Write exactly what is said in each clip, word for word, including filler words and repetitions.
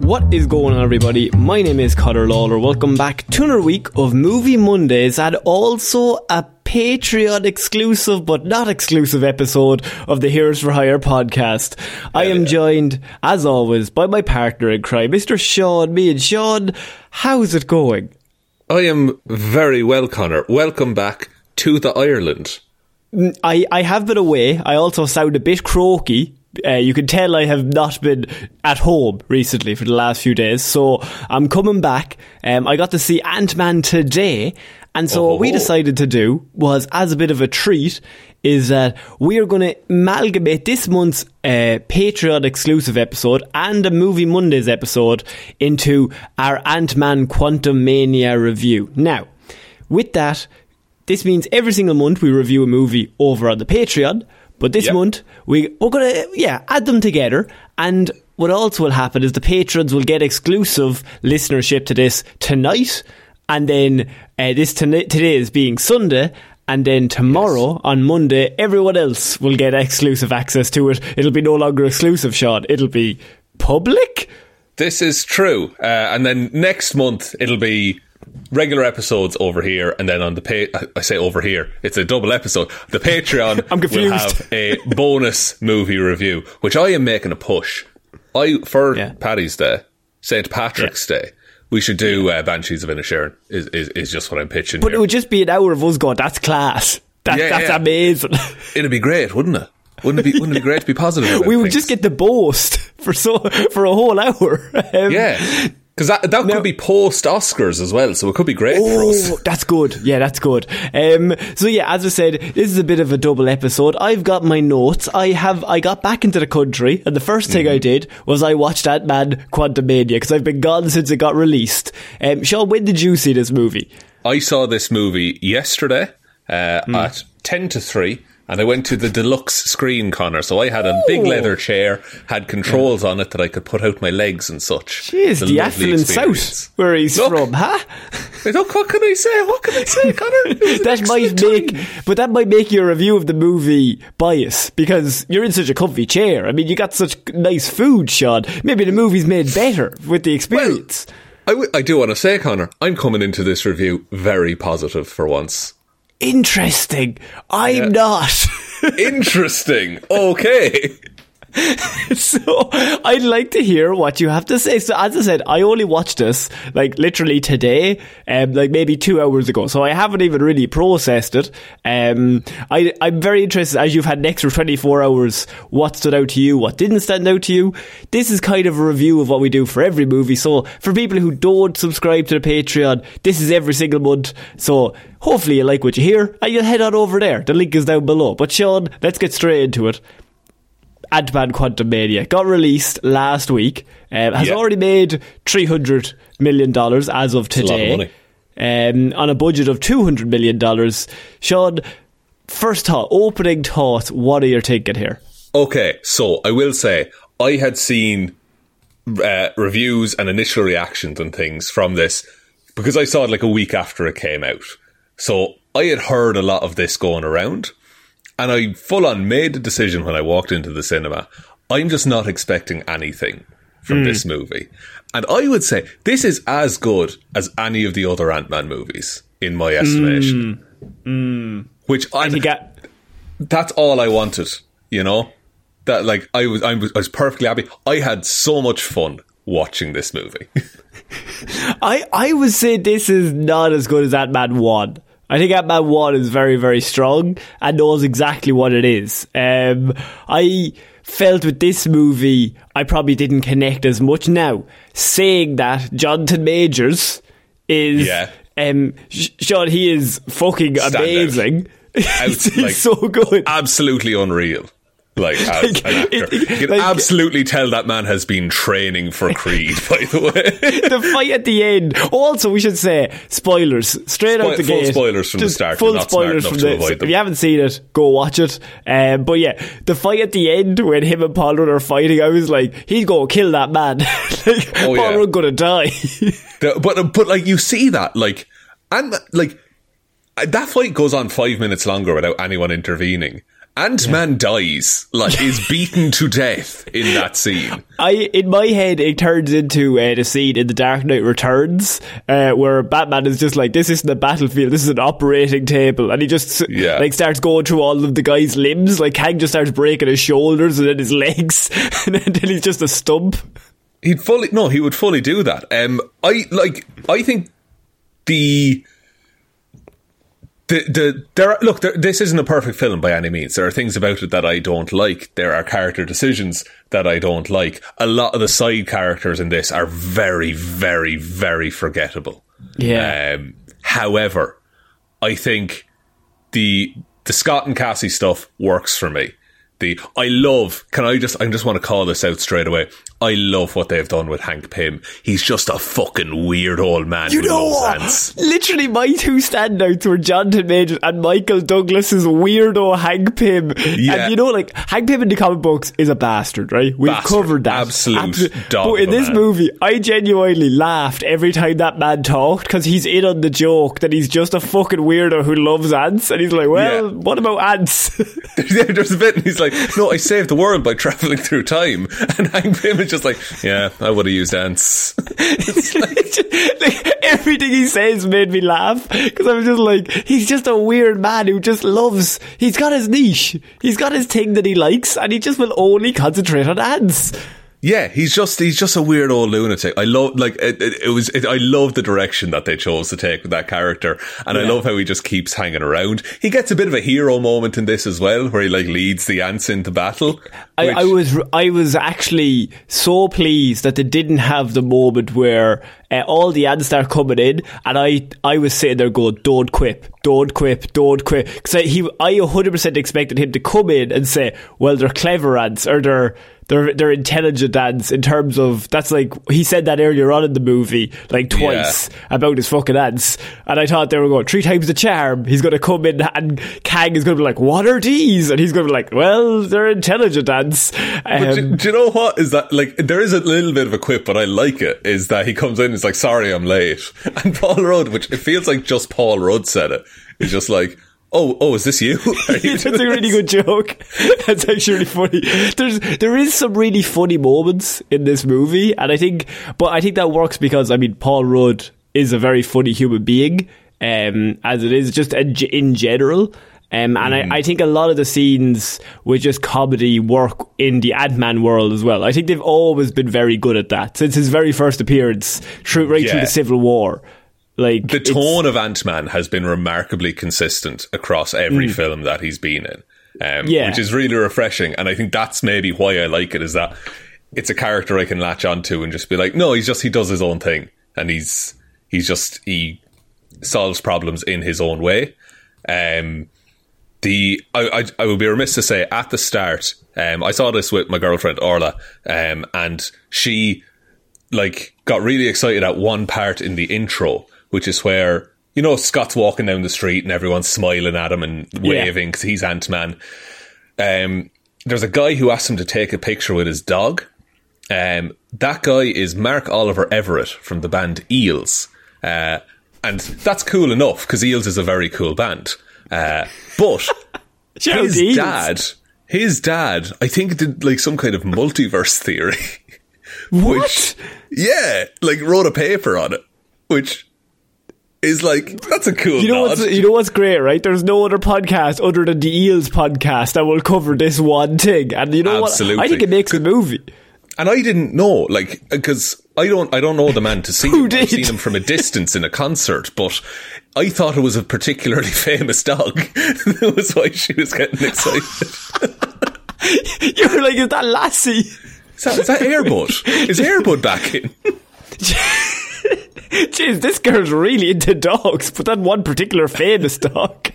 What is going on, everybody? My name is Connor Lawler. Welcome back to another week of Movie Mondays and also a Patreon exclusive but not exclusive episode of the Heroes for Hire podcast. Yeah, I am yeah. joined, as always, by my partner in crime, Mister Sean. Me and Sean, how's it going? I am very well, Connor. Welcome back to the Ireland. I, I have been away. I also sound a bit croaky. Uh, you can tell I have not been at home recently for the last few days, so I'm coming back. Um, I got to see Ant-Man today, and so oh. what we decided to do was, as a bit of a treat, is that we are going to amalgamate this month's uh, Patreon exclusive episode and a Movie Mondays episode into our Ant-Man Quantumania review. Now, with that, this means every single month we review a movie over on the Patreon. But this yep. month, we, we're going to, yeah, add them together. And what else will happen is the patrons will get exclusive listenership to this tonight. And then uh, this ton- today is being Sunday. And then tomorrow, yes. on Monday, everyone else will get exclusive access to it. It'll be no longer exclusive, Sean. It'll be public. This is true. Uh, and then next month, it'll be regular episodes over here, and then on the pa- I say over here, it's a double episode. The Patreon I'm confused. will have a bonus movie review, which I am making a push. I for yeah. Paddy's Day, Saint Patrick's yeah. Day, we should do uh, Banshees of Inisherin. Is, is is just what I'm pitching. But here. It would just be an hour of us going, "That's class. That, yeah, that's yeah. amazing." It'd be great, wouldn't it? Wouldn't it be? Wouldn't it be great to be positive? About we things? Would just get the boast for so for a whole hour. Um, yeah. Because that, that now, could be post-Oscars as well, so it could be great oh, for us. Oh, that's good. Yeah, that's good. Um, so yeah, as I said, this is a bit of a double episode. I've got my notes. I have. I got back into the country, and the first thing mm-hmm. I did was I watched Ant-Man Quantumania, because I've been gone since it got released. Um, Sean, when did you see this movie? I saw this movie yesterday uh, mm. at ten to three. And I went to the deluxe screen, Connor. So I had a big leather chair, had controls yeah. on it that I could put out my legs and such. Jeez, the, the affluent south, where he's look, from, huh? Look, what can I say? What can I say, Connor? That might make, time. but that might make your review of the movie biased, because you're in such a comfy chair. I mean, you got such nice food, Sean. Maybe the movie's made better with the experience. Well, I, w- I do want to say, Connor, I'm coming into this review very positive for once. Interesting. I'm yeah. not. Interesting. Okay. So, I'd like to hear what you have to say. So, as I said, I only watched this, like, literally today, um, like, maybe two hours ago. So, I haven't even really processed it. Um, I, I'm very interested, as you've had an extra twenty-four hours, what stood out to you, what didn't stand out to you. This is kind of a review of what we do for every movie. So, for people who don't subscribe to the Patreon, this is every single month. So, hopefully you like what you hear, and you'll head on over there. The link is down below. But, Sean, let's get straight into it. Ant-Man Quantumania got released last week, um, has yeah. already made three hundred million dollars as of today. It's a lot of money. um, on a budget of two hundred million dollars. Sean, first thought, opening thoughts, what are you thinking here? Okay, so I will say, I had seen uh, reviews and initial reactions and things from this because I saw it like a week after it came out. So I had heard a lot of this going around, and I full on made the decision when I walked into the cinema. I'm just not expecting anything from mm. this movie. And I would say this is as good as any of the other Ant-Man movies, in my estimation. Mm. Mm. Which I got- that's all I wanted, you know? That like I was, I was, I was perfectly happy. I had so much fun watching this movie. I I would say this is not as good as Ant-Man one. I think Ant-Man one is very, very strong and knows exactly what it is. Um, I felt with this movie, I probably didn't connect as much. Now, saying that, Jonathan Majors is, yeah. um, Sean, he is fucking Stand amazing. Out. Out, He's like, so good, absolutely unreal. Like, as like, an actor. It, you can like, absolutely tell that man has been training for Creed, by the way. The fight at the end. Also, we should say, spoilers. Straight Spo- out the full gate. Full spoilers from Just the start. Full not spoilers from the start. If you haven't seen it, go watch it. Um, but yeah, the fight at the end when him and Pollard are fighting, I was like, he's going to kill that man. like, oh, yeah. Pollard's going to die. the, but, but, like, you see that. Like, and, like, that fight goes on five minutes longer without anyone intervening. Ant-Man yeah. dies, like, is beaten to death in that scene. I, in my head, it turns into uh, the scene in The Dark Knight Returns, uh, where Batman is just like, this isn't a battlefield, this is an operating table. And he just yeah. like starts going through all of the guy's limbs. Like, Kang just starts breaking his shoulders and then his legs, and then, then he's just a stump. He'd fully, no, he would fully do that. Um, I, like, I think the... The, the, there are, look, there, this isn't a perfect film by any means. There are things about it that I don't like. There are character decisions that I don't like. A lot of the side characters in this are very, very, very forgettable. Yeah. Um, however, I think the the Scott and Cassie stuff works for me. The I love, can I just, I just want to call this out straight away. I love what they've done with Hank Pym. He's just a fucking weird old man. You know what? Ants. Literally, my two standouts were Jonathan Majors and Michael Douglas's weirdo Hank Pym. Yeah. And you know, like, Hank Pym in the comic books is a bastard, right? We've bastard. covered that. Absolute Absol- dog. But in this man. movie, I genuinely laughed every time that man talked because he's in on the joke that he's just a fucking weirdo who loves ants. And he's like, well, yeah. what about ants? There's a bit, and he's like, no, I saved the world by travelling through time. And Hank Pym just like, yeah, I would have used ants. like, like, everything he says made me laugh because I was just like, he's just a weird man who just loves, he's got his niche, he's got his thing that he likes, and he just will only concentrate on ants. Yeah, he's just he's just a weird old lunatic. I love like it, it, it was. It, I love the direction that they chose to take with that character, and yeah. I love how he just keeps hanging around. He gets a bit of a hero moment in this as well, where he like leads the ants into battle. I, which... I was I was actually so pleased that they didn't have the moment where uh, all the ants start coming in, and I I was sitting there going, "Don't quip, don't quip, don't quip," because I, he I one hundred percent expected him to come in and say, "Well, they're clever ants, or they're." They're, they're intelligent ants in terms of... That's like... He said that earlier on in the movie, like twice, yeah. about his fucking ants. And I thought they were going, three times the charm. He's going to come in and Kang is going to be like, what are these? And he's going to be like, well, they're intelligent ants. Um, but do, do you know what is that? Like, there is a little bit of a quip, but I like it, is that he comes in and is like, sorry, I'm late. And Paul Rudd, which it feels like just Paul Rudd said it, is just like... Oh, oh! Is this you? Are you That's a really this? good joke. That's actually really funny. There's there is some really funny moments in this movie, and I think, but I think that works because I mean, Paul Rudd is a very funny human being, um, as it is just in general. Um, and mm. I, I think a lot of the scenes with just comedy work in the Ant-Man world as well. I think they've always been very good at that since his very first appearance, through, right yeah. through the Civil War. Like, the tone of Ant-Man has been remarkably consistent across every mm. film that he's been in, um, yeah. which is really refreshing. And I think that's maybe why I like it, is that it's a character I can latch onto and just be like, no, he's just, he does his own thing. And he's, he's just, he solves problems in his own way. Um, the, I, I, I would be remiss to say at the start, um, I saw this with my girlfriend Orla, um, and she like got really excited at one part in the intro, which is where, you know, Scott's walking down the street and everyone's smiling at him and waving because yeah. he's Ant-Man. Um, there's a guy who asks him to take a picture with his dog. Um, that guy is Mark Oliver Everett from the band Eels. Uh, and that's cool enough because Eels is a very cool band. Uh, but his Eels. dad, his dad, I think did like some kind of multiverse theory. What? Which, yeah, like wrote a paper on it, which is like, that's a cool you know nod. What's, you know what's great, right? There's no other podcast other than the Eels podcast that will cover this one thing. And you know Absolutely. what? I think it makes a movie. And I didn't know, like, because I don't, I don't know the man to see Who him. Did? I've seen him from a distance in a concert, but I thought it was a particularly famous dog. That was why she was getting excited. You were like, is that Lassie? Is that, is that Airbud? Is Airbud back in? Jeez, this girl's really into dogs, but that one particular famous dog.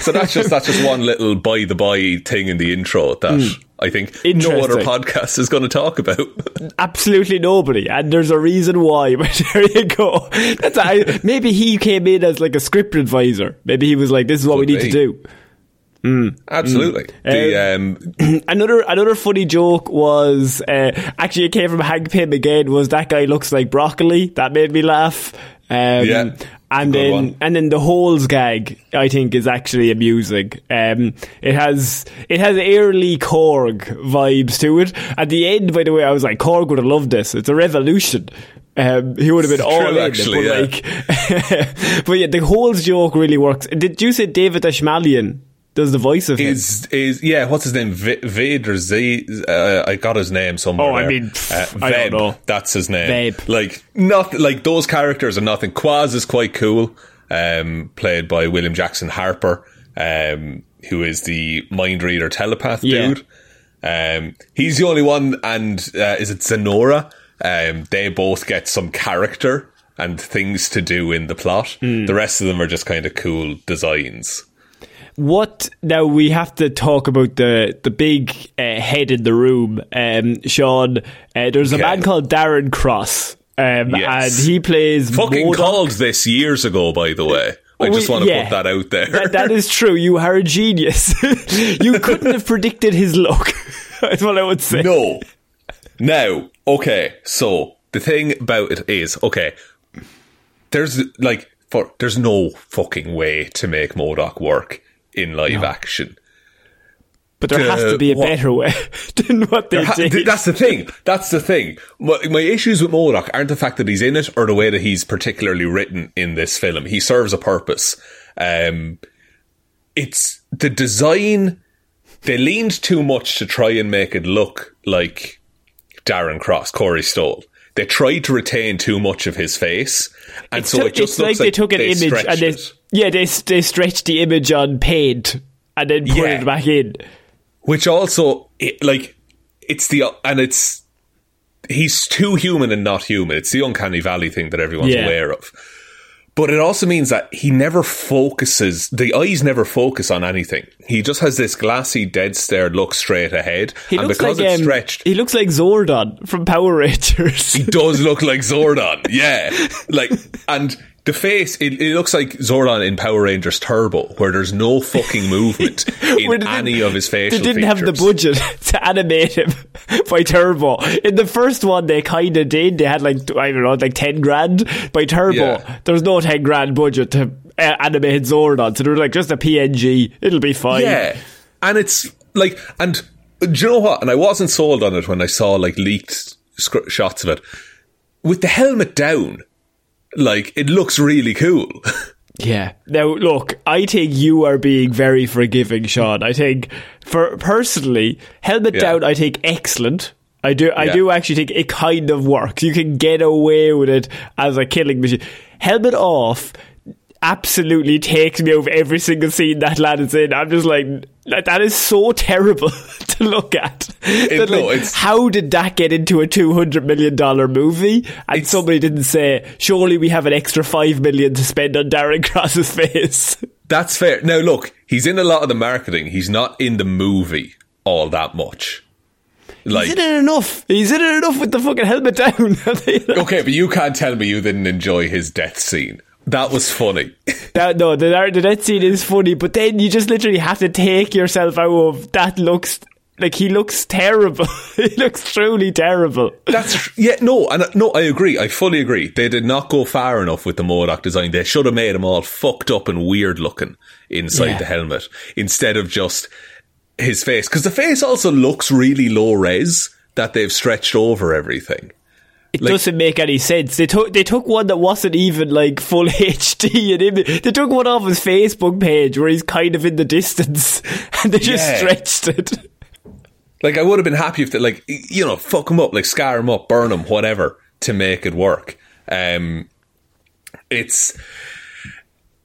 So that's just that's just one little by the by thing in the intro that mm. I think no other podcast is going to talk about. Absolutely nobody, and there's a reason why. But there you go. That's a, maybe he came in as like a script advisor. Maybe he was like, "This is what Could we need be. to do." Mm. Absolutely. Mm. The, um, um, another another funny joke was uh, actually it came from Hank Pym again. Was that guy looks like broccoli? That made me laugh. Um, yeah. And then, one. and then the holes gag, I think, is actually amusing. Um, it has, it has early Korg vibes to it. At the end, by the way, I was like, Korg would have loved this. It's a revolution. Um, he would have been it's all true, in. Actually, it, but, yeah. Like, but yeah, the holes joke really works. Did you say David Ashmalian does the voice of is, him? Is, yeah, what's his name? V- Ved or Z? Uh, I got his name somewhere. Oh, I mean, pff, uh, I don't know. That's his name. Veb. Like, not, like, those characters are nothing. Quaz is quite cool, um, played by William Jackson Harper, um, who is the mind reader telepath yeah. dude. Um, he's the only one, and uh, is it Zenora? Um, they both get some character and things to do in the plot. Mm. The rest of them are just kind of cool designs. What now? We have to talk about the the big uh, head in the room, um, Sean. Uh, there's a yeah. man called Darren Cross, um, yes. and he plays fucking MODOK. Called this years ago, by the way. I just want to yeah. put that out there. That, that is true. You are a genius. You couldn't have predicted his look. That's what I would say. No. Now, okay. So the thing about it is, okay. There's like, for there's no fucking way to make MODOK work in live no. action. But there uh, has to be a what, better way than what they ha- did. That's the thing. That's the thing. My, my issues with MODOK aren't the fact that he's in it or the way that he's particularly written in this film. He serves a purpose. Um, it's the design. They leaned too much to try and make it look like Darren Cross, Corey Stoll. They tried to retain too much of his face, and it's so t- it just it's looks like, like they took an they image and they, yeah, they they stretched the image on paint and then put yeah. it back in. Which also, it, like, it's the and it's he's too human and not human. It's the uncanny valley thing that everyone's yeah. aware of. But it also means that he never focuses, the eyes never focus on anything. He just has this glassy, dead stare look straight ahead. He and because like, it's um, stretched... He looks like Zordon from Power Rangers. He does look like Zordon, yeah. Like, and the face, it, it looks like Zordon in Power Rangers Turbo, where there's no fucking movement in any of his facial features. They didn't features. have the budget to animate him by Turbo. In the first one, they kind of did. They had like, I don't know, like ten grand by Turbo. Yeah. There's no ten grand budget to uh, animate Zordon, so they were like, just a P N G, it'll be fine. Yeah, and it's like, and do you know what? And I wasn't sold on it when I saw like leaked sc- shots of it. With the helmet down, like, it looks really cool. Yeah. Now, look, I think you are being very forgiving, Sean. I think, for personally, helmet yeah. down, I think, excellent. I do I yeah. do actually think it kind of works. You can get away with it as a killing machine. Helmet off absolutely takes me over every single scene that lad is in. I'm just like, that is so terrible to look at. It, like, no, it's, how did that get into a two hundred million dollars movie? And somebody didn't say, surely we have an extra five million dollars to spend on Darren Cross's face. That's fair. Now, look, he's in a lot of the marketing. He's not in the movie all that much. Like, he's in it enough. He's in it enough with the fucking helmet down. Okay, but you can't tell me you didn't enjoy his death scene. That was funny. That, no, the, the death scene is funny, but then you just literally have to take yourself out of that. Looks like he looks terrible. He looks truly terrible. That's yeah, no, and no, I agree. I fully agree. They did not go far enough with the MODOK design. They should have made him all fucked up and weird looking inside yeah. the helmet instead of just his face, because the face also looks really low res that they've stretched over everything. It like, doesn't make any sense. They took they took one that wasn't even like full H D and image. They took one off his Facebook page where he's kind of in the distance, and they just yeah. stretched it. Like, I would have been happy if they, like, you know, fuck him up, like, scar him up, burn him, whatever, to make it work. Um, it's,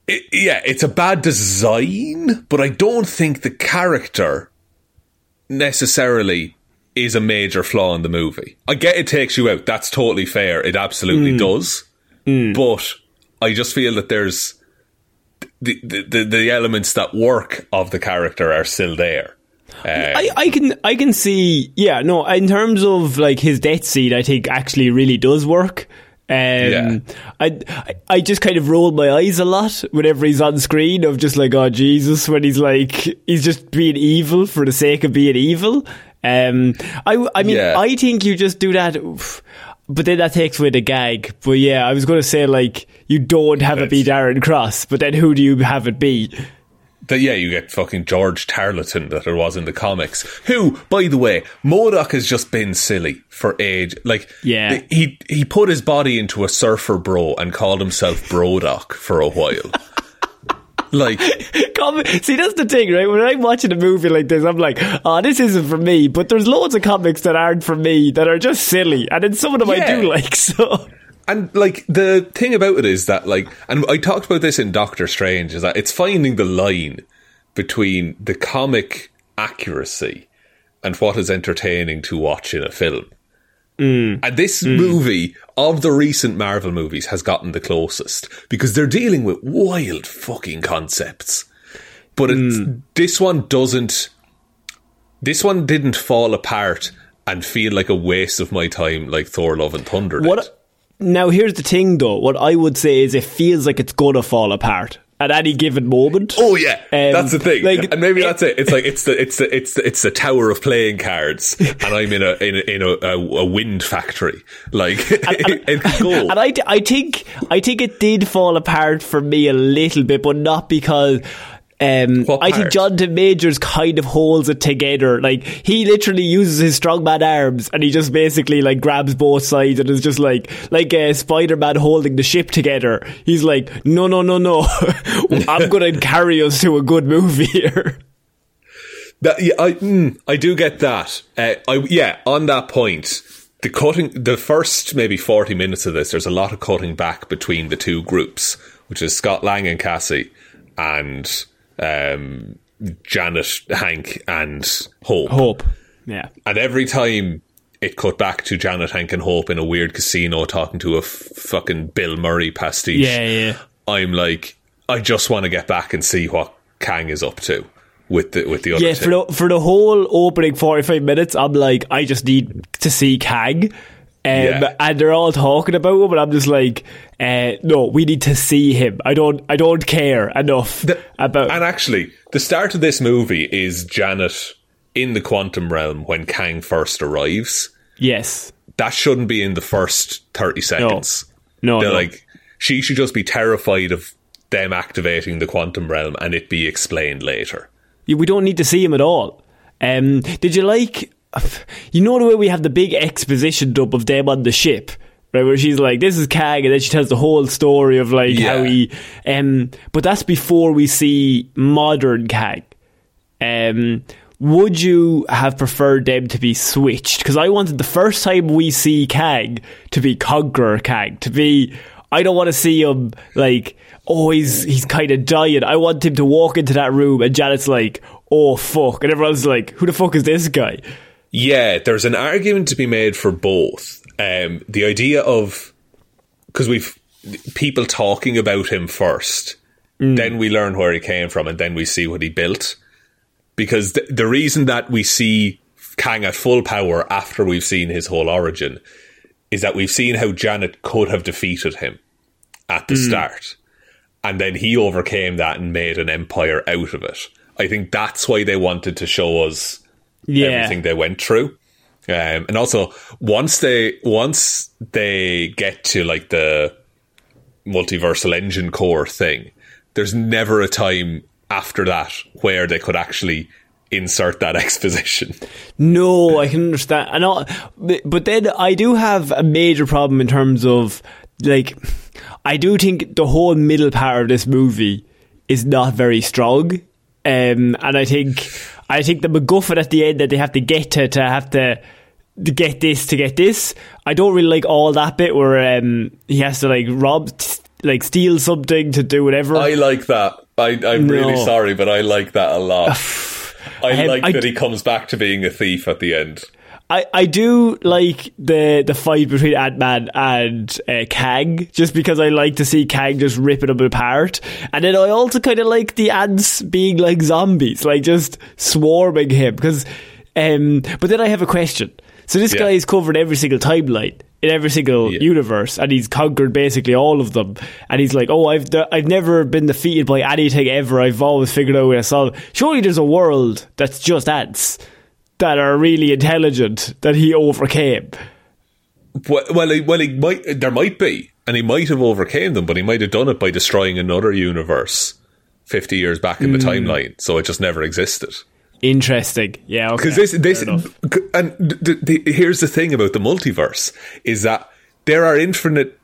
it, yeah, it's a bad design, but I don't think the character necessarily is a major flaw in the movie. I get it takes you out. That's totally fair. It absolutely mm. does. Mm. But I just feel that there's the, the the elements that work of the character are still there. Um, I, I can I can see, yeah, no, in terms of like his death scene, I think actually really does work. Um, yeah. I I just kind of roll my eyes a lot whenever he's on screen. Of just like, oh Jesus, when he's like he's just being evil for the sake of being evil. Um, I I mean yeah. I think you just do that. Oof. But then that takes away the gag. But yeah, I was going to say, like, you don't have That's, it be Darren Cross, but then who do you have it be? That, yeah, you get fucking George Tarleton that there was in the comics. Who, by the way, MODOK has just been silly for age. Like, yeah. th- he he put his body into a surfer bro and called himself BroDoc for a while. Like, Com- see, that's the thing, right? When I'm watching a movie like this, I'm like, oh, this isn't for me. But there's loads of comics that aren't for me that are just silly, and then some of them yeah. I do like. So. And, like, the thing about it is that, like, and I talked about this in Doctor Strange, is that it's finding the line between the comic accuracy and what is entertaining to watch in a film. Mm. And this mm. movie, of the recent Marvel movies, has gotten the closest, because they're dealing with wild fucking concepts. But it's, mm. this one doesn't... This one didn't fall apart and feel like a waste of my time like Thor: Love and Thunder did. What? Now, here's the thing, though. What I would say is it feels like it's going to fall apart at any given moment. Oh, yeah. Um, that's the thing. Like, and maybe it, that's it. It's like it's the it's the, it's the, it's the tower of playing cards, and I'm in a in a, in a, a wind factory. Like, and, and, it's cool. And I, I, think, I think it did fall apart for me a little bit, but not because... Um, I think Jonathan Majors kind of holds it together. Like, he literally uses his strongman arms, and he just basically like grabs both sides, and is just like like uh, Spider-Man holding the ship together. He's like, no, no, no, no, I'm going to carry us to a good movie here. That, yeah, I mm, I do get that. Uh, I yeah, on that point, the cutting, the first maybe forty minutes of this, there's a lot of cutting back between the two groups, which is Scott Lang and Cassie, and Um, Janet, Hank, and Hope. Hope, yeah. And every time it cut back to Janet, Hank, and Hope in a weird casino talking to a f- fucking Bill Murray pastiche. Yeah, yeah. I'm like, I just want to get back and see what Kang is up to with the with the other. Yeah, for the, for the whole opening forty-five minutes, I'm like, I just need to see Kang. Um, yeah. And they're all talking about him, and I'm just like, uh, no, we need to see him. I don't, I don't care enough the, about. And actually, the start of this movie is Janet in the quantum realm when Kang first arrives. Yes, that shouldn't be in the first thirty seconds. No, no, no. Like, she should just be terrified of them activating the quantum realm, and it be explained later. Yeah, we don't need to see him at all. Um, did you like? You know the way we have the big exposition dump of them on the ship, right? Where she's like, this is Kang, and then she tells the whole story of like yeah. how he... Um, but that's before we see modern Kang. Um, would you have preferred them to be switched? Because I wanted the first time we see Kang to be Conqueror Kang, to be... I don't want to see him like, oh, he's, he's kind of dying. I want him to walk into that room, and Janet's like, oh, fuck. And everyone's like, who the fuck is this guy? Yeah, there's an argument to be made for both. Um, the idea of... Because we've... People talking about him first. Mm. Then we learn where he came from, and then we see what he built. Because th- the reason that we see Kang at full power after we've seen his whole origin is that we've seen how Janet could have defeated him at the mm. start. And then he overcame that and made an empire out of it. I think that's why they wanted to show us yeah. everything they went through. Um, and also, once they once they get to like the multiversal engine core thing, there's never a time after that where they could actually insert that exposition. No, I can understand. And all, but then I do have a major problem in terms of, like, I do think the whole middle part of this movie is not very strong. Um, and I think I think the MacGuffin at the end that they have to get to to have to, to get this to get this. I don't really like all that bit where um, he has to like rob, like steal something to do whatever. I like that. I, I'm no. really sorry, but I like that a lot. I um, like I, that he comes back to being a thief at the end. I, I do like the the fight between Ant-Man and uh, Kang, just because I like to see Kang just rip it up apart. And then I also kind of like the ants being like zombies, like just swarming him. Because, um, but then I have a question. So this yeah. guy is covered every single timeline in every single yeah. universe, and he's conquered basically all of them. And he's like, oh, I've de- I've never been defeated by anything ever. I've always figured out how to solve. Surely there's a world that's just ants that are really intelligent that he overcame. Well, well, he, well he might, there might be, and he might have overcame them, but he might have done it by destroying another universe fifty years back in mm. the timeline, so it just never existed. Interesting, yeah. Okay. Because this, this, and the, the, here's the thing about the multiverse is that there are infinite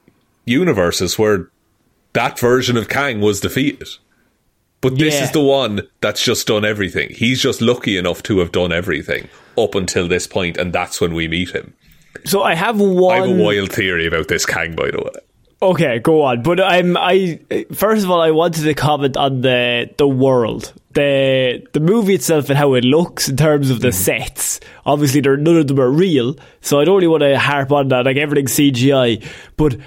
universes where that version of Kang was defeated. But this yeah. is the one that's just done everything. He's just lucky enough to have done everything up until this point, and that's when we meet him. So I have one... I have a wild theory about this Kang, by the way. Okay, go on. But I'm I first of all, I wanted to comment on the the world, the the movie itself, and how it looks in terms of the mm. sets. Obviously, there none of them are real, so I don't really want to harp on that. Like everything's C G I, but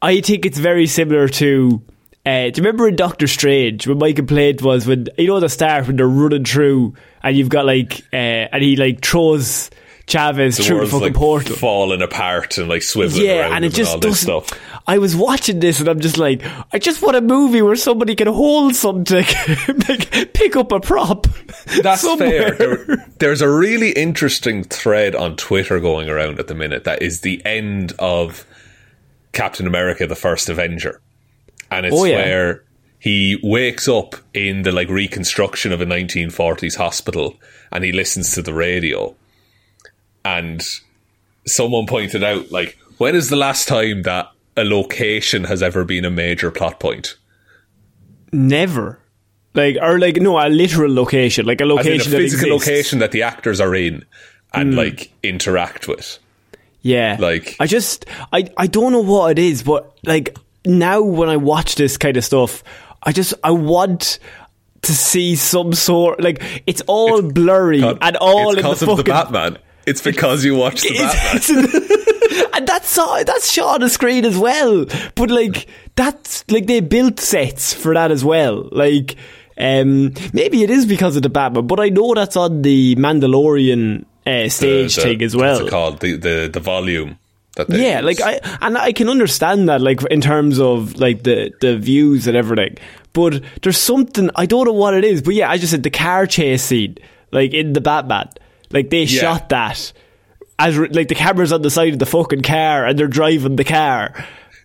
I think it's very similar to. Uh, do you remember in Doctor Strange when my complaint was when you know the start when they're running through and you've got like uh, and he like throws Chavez the through the fucking like portal, falling apart and like swiveling yeah, around and it and just all this stuff. I was watching this and I'm just like, I just want a movie where somebody can hold something, like pick up a prop. That's somewhere. Fair. There, there's a really interesting thread on Twitter going around at the minute that is the end of Captain America: The First Avenger. And it's oh, yeah. where he wakes up in the like reconstruction of a nineteen forties hospital and he listens to the radio. And someone pointed out, like, when is the last time that a location has ever been a major plot point? Never. Like, or like, no, a literal location. Like a location As in a physical that exists. Location that the actors are in and mm. like interact with. Yeah. Like, I just, I, I don't know what it is, but like, now when I watch this kind of stuff, I just, I want to see some sort, like, it's all it's blurry con- and all in the fucking... It's because of The Batman. It's because you watch The Batman. And that's, that's shot on the screen as well. But, like, that's, like, they built sets for that as well. Like, um, maybe it is because of The Batman, but I know that's on the Mandalorian uh, stage the, the, thing as well. What's it called? The, the, the volume. Yeah, use. like I and I can understand that, like in terms of like the, the views and everything. But there's something I don't know what it is. But yeah, I just said the car chase scene, like in The Batman, like they yeah. shot that as like the camera's on the side of the fucking car and they're driving the car,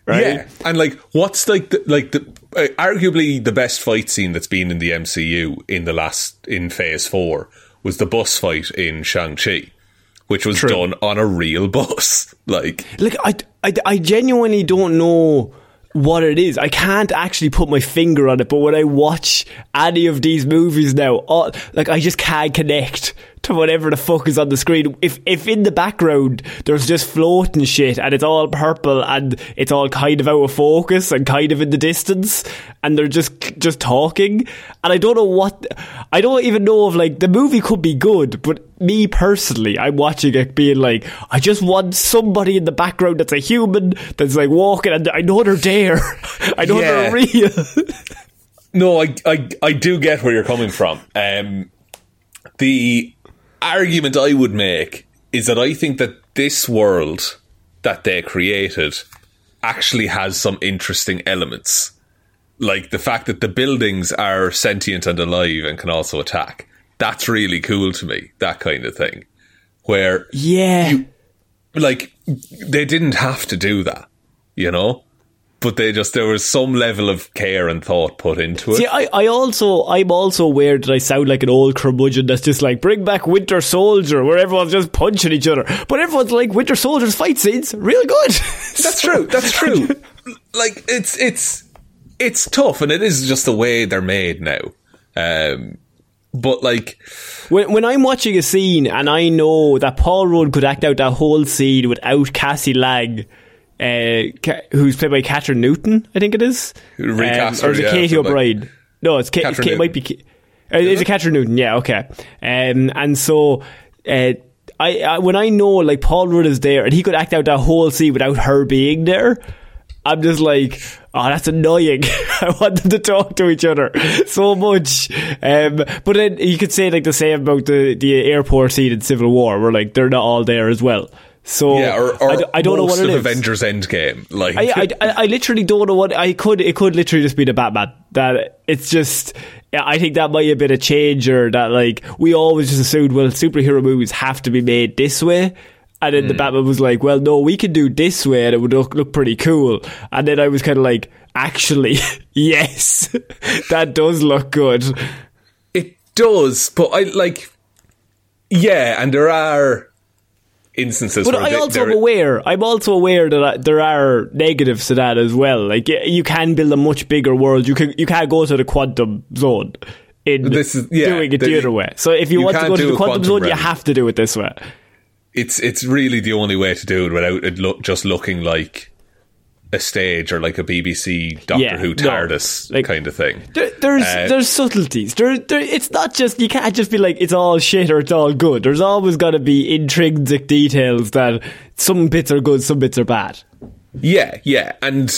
right? Yeah, and like what's like the, like the uh, arguably the best fight scene that's been in the M C U in the last in Phase Four was the bus fight in Shang-Chi. Which was True. done on a real bus. Like, like I, I, I genuinely don't know what it is. I can't actually put my finger on it, but when I watch any of these movies now, all, like I just can't connect to whatever the fuck is on the screen. If if in the background there's just floating shit and it's all purple and it's all kind of out of focus and kind of in the distance and they're just just talking and I don't know what... I don't even know if like the movie could be good, but me personally, I'm watching it being like, I just want somebody in the background that's a human, that's like walking, and I know they're there. I know yeah. they're real. No, I, I I do get where you're coming from. Um, the argument I would make is that I think that this world that they created actually has some interesting elements. Like the fact that the buildings are sentient and alive and can also attack. That's really cool to me, that kind of thing. Where yeah, you, like they didn't have to do that, you know? But they just, there was some level of care and thought put into it. See, I, I also, I'm also aware that I sound like an old curmudgeon that's just like, bring back Winter Soldier, where everyone's just punching each other. But everyone's like, Winter Soldier's fight scenes, real good. That's so, true, that's true. Like, it's, it's, it's tough, and it is just the way they're made now. Um, but like... When, when I'm watching a scene, and I know that Paul Rudd could act out that whole scene without Cassie Lang... Uh, ca- who's played by Catherine Newton, I think it is. Recast um, or is it yeah, Katie O'Brien? Like, no, it's Ka- Ka- it might be. Ka- uh, is it Catherine Newton? Yeah, okay. Um, and so, uh, I, I when I know like Paul Rudd is there and he could act out that whole scene without her being there, I'm just like, oh, that's annoying. I want them to talk to each other so much. Um, but then you could say like the same about the the airport scene in Civil War, where like they're not all there as well. So yeah, or, or I, d- I don't know what it is. Avengers Endgame, like I, I, I literally don't know what I could. It could literally just be the Batman. That it's just. I think that might have been a change, or that like we always just assumed, well, superhero movies have to be made this way, and then mm. the Batman was like, well, no, we can do this way, and it would look, look pretty cool. And then I was kind of like, actually, yes, that does look good. It does, but I like, yeah, and there are. Instances but I also am aware I'm also aware that uh, there are negatives to that as well. Like you can build a much bigger world. You can you can't go to the quantum zone in this is, yeah, doing it the, the other way. So if you, you want to go to the quantum, quantum zone realm. You have to do it this way. It's it's really the only way to do it without it look just looking like a stage or like a B B C Doctor yeah, Who TARDIS no, like, kind of thing. There, there's uh, there's subtleties. There, there it's not just you can't just be like it's all shit or it's all good. There's always got to be intrinsic details that some bits are good, some bits are bad. Yeah, yeah. And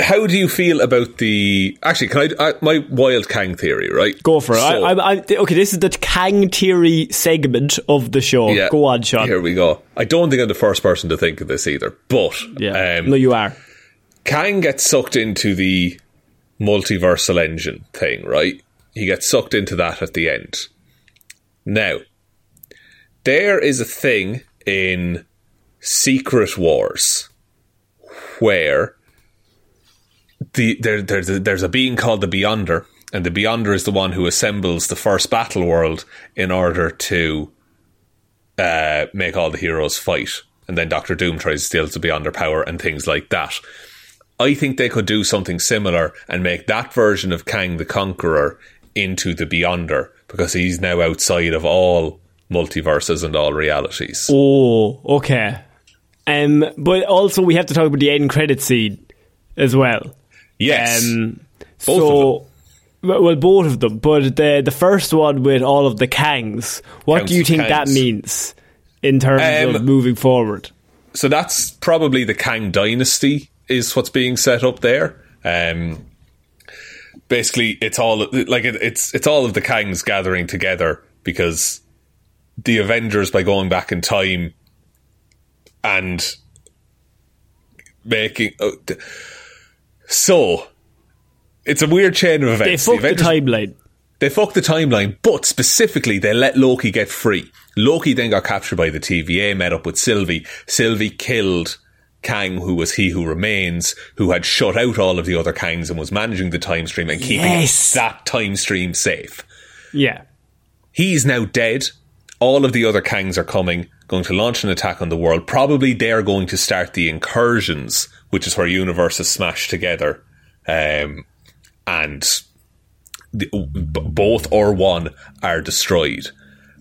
how do you feel about the? Actually, can I, I my wild Kang theory? Right, go for it. So, I, I, I, okay, this is the Kang theory segment of the show. Yeah, go on, Sean. Here we go. I don't think I'm the first person to think of this either, but yeah, um, no, you are. Kang gets sucked into the multiversal engine thing, right? He gets sucked into that at the end. Now, there is a thing in Secret Wars where. The, there, there, there's a being called the Beyonder, and the Beyonder is the one who assembles the first battle world in order to uh, make all the heroes fight. And then Doctor Doom tries to steal the Beyonder power and things like that. I think they could do something similar and make that version of Kang the Conqueror into the Beyonder, because he's now outside of all multiverses and all realities. Oh, okay. Um, but also we have to talk about the end credit scene as well. Yes, um, both so, of them. Well, both of them. But the the first one with all of the Kangs. What Counts do you think Kangs. That means in terms um, of moving forward? So that's probably the Kang dynasty is what's being set up there. Um, basically, it's all like it, it's it's all of the Kangs gathering together because the Avengers, by going back in time and making. Uh, th- So, it's a weird chain of events. They fucked the, the timeline. They fucked the timeline, but specifically they let Loki get free. Loki then got captured by the T V A, met up with Sylvie. Sylvie killed Kang, who was He Who Remains, who had shut out all of the other Kangs and was managing the time stream and keeping yes. that time stream safe. Yeah. He's now dead. All of the other Kangs are coming, going to launch an attack on the world. Probably they're going to start the incursions, which is where universes smash together. Um, and the, b- both or one are destroyed.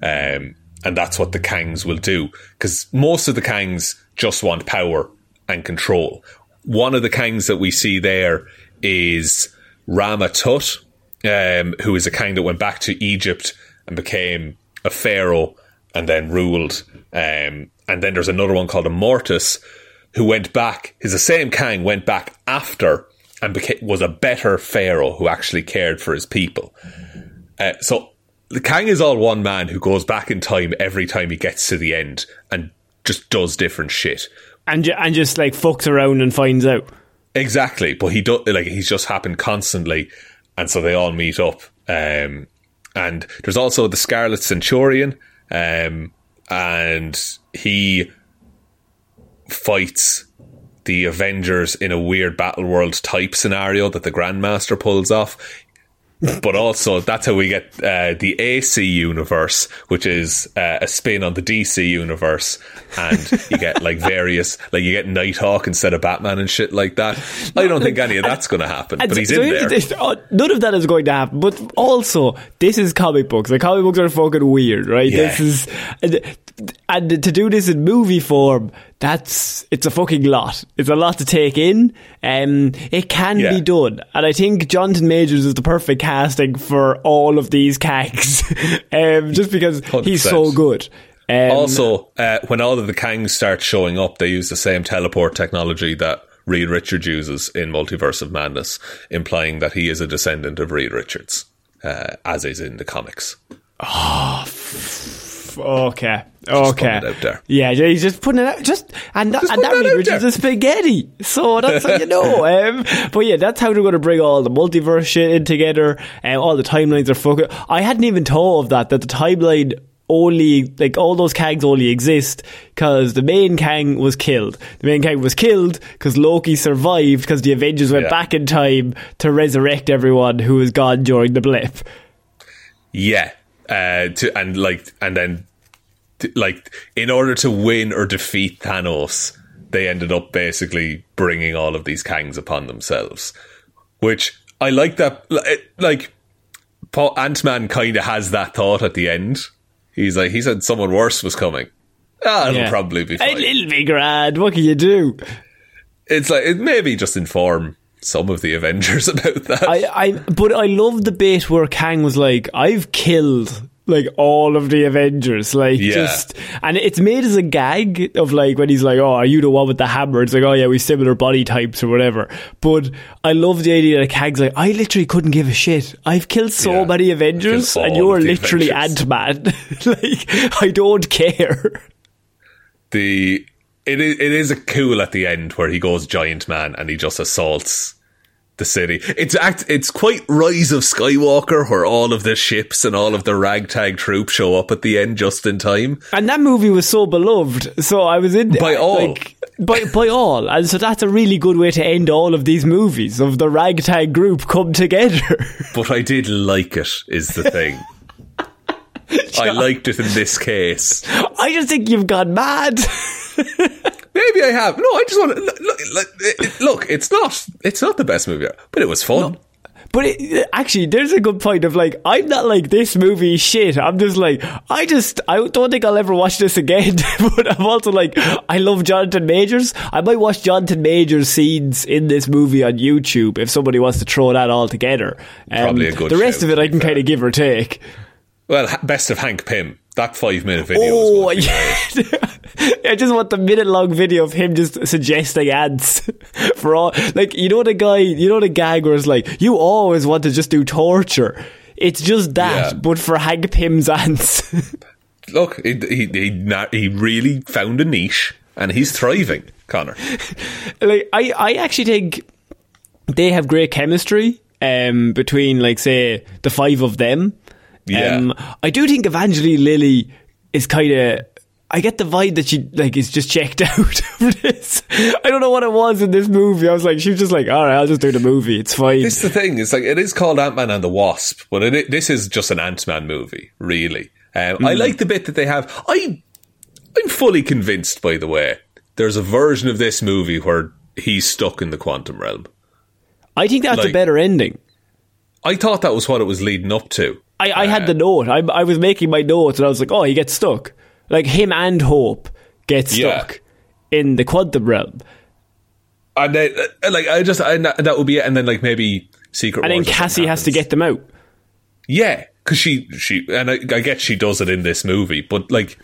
Um, and that's what the Kangs will do. Because most of the Kangs just want power and control. One of the Kangs that we see there is Rama Tut, um, who is a Kang that went back to Egypt and became a pharaoh and then ruled. Um, and then there's another one called Immortus, who went back, is the same Kang, went back after and became, was a better pharaoh who actually cared for his people. Uh, so Kang is all one man who goes back in time every time he gets to the end and just does different shit. And ju- and just, like, fucks around and finds out. Exactly. But he do- like he's just happened constantly. And so they all meet up. Um, and there's also the Scarlet Centurion. Um, and he fights the Avengers in a weird Battleworld type scenario that the Grandmaster pulls off. But also, that's how we get uh, the A C universe, which is uh, a spin on the D C universe. And you get, like, various... Like, you get Nighthawk instead of Batman and shit like that. I don't think any of that's going to happen, but he's so in there. This, oh, none of that is going to happen. But also, this is comic books. Like, comic books are fucking weird, right? Yeah. This is... And, and to do this in movie form, that's... It's a fucking lot. It's a lot to take in. Um, it can yeah. be done. And I think Jonathan Majors is the perfect candidate casting for all of these Kangs, um, just because one hundred percent he's so good. Um, also, uh, when all of the Kangs start showing up, they use the same teleport technology that Reed Richards uses in Multiverse of Madness, implying that he is a descendant of Reed Richards, uh, as is in the comics. Oh, f- okay. Okay. Just putting it out there. Yeah, he's just putting it out. Just and, just and that Reed Richards is spaghetti, so that's how you know. Um, but yeah, that's how they're going to bring all the multiverse shit in together, and um, all the timelines are fucking. I hadn't even thought of that. That the timeline only, like, all those Kangs only exist because the main Kang was killed. The main Kang was killed because Loki survived because the Avengers went yeah. back in time to resurrect everyone who was gone during the blip. Yeah, uh, to, and like and then. Like, in order to win or defeat Thanos, they ended up basically bringing all of these Kangs upon themselves. Which, I like that. Like, Ant-Man kind of has that thought at the end. He's like, he said someone worse was coming. Ah, it'll yeah. probably be fine. It'll be grand. What can you do? It's like, it maybe just inform some of the Avengers about that. I, I, but I love the bit where Kang was like, I've killed... like all of the Avengers, like yeah. just, and it's made as a gag of, like, when he's like, oh, are you the one with the hammer? It's like, oh yeah, we similar body types or whatever. But I love the idea that Kang's like, I literally couldn't give a shit. I've killed so yeah. many Avengers, and you're literally Avengers. Ant-Man. Like, I don't care. The it is it is a cool at the end where he goes giant man and he just assaults the city. It's act. It's quite Rise of Skywalker, where all of the ships and all of the ragtag troop show up at the end just in time. And that movie was so beloved, so I was in by all, like, by by all, and so that's a really good way to end all of these movies of the ragtag group come together. But I did like it. Is the thing. I liked it in this case. I just think you've gone mad. Maybe I have. No, I just want to look, look. It's not. It's not the best movie, but it was fun. No, but it, actually, there's a good point of, like, I'm not like this movie shit. I'm just like I just I don't think I'll ever watch this again. But I'm also like, I love Jonathan Majors. I might watch Jonathan Majors scenes in this movie on YouTube if somebody wants to throw that all together. Um, Probably a good. The rest show, of it, I can kind of give or take. Well, best of Hank Pym. That five minute video. Oh, is yeah. I just want the minute long video of him just suggesting ants for all. Like, you know the guy, you know the gag where it's like, you always want to just do torture. It's just that, yeah. but for Hank Pym's ants. Look, he he, he he really found a niche, and he's thriving, Connor. Like, I I actually think they have great chemistry um, between, like, say, the five of them. Yeah. Um, I do think Evangeline Lilly is kind of, I get the vibe that she, like, is just checked out of this. I don't know what it was in this movie. I was like, she was just like, alright, I'll just do the movie, it's fine. This is the thing, it's like, it is called Ant-Man and the Wasp, but it, this is just an Ant-Man movie, really. Um, mm. I like the bit that they have. I, I'm fully convinced, by the way, there's a version of this movie where he's stuck in the quantum realm. I think that's, like, a better ending. I thought that was what it was leading up to. I, I had the note. I, I was making my notes and I was like, oh, he gets stuck. Like, him and Hope get stuck yeah. in the quantum realm. And then, like, I just, I, that would be it. And then, like, maybe Secret and Wars. And then Cassie has to get them out. Yeah, because she, she, and I, I get she does it in this movie, but, like,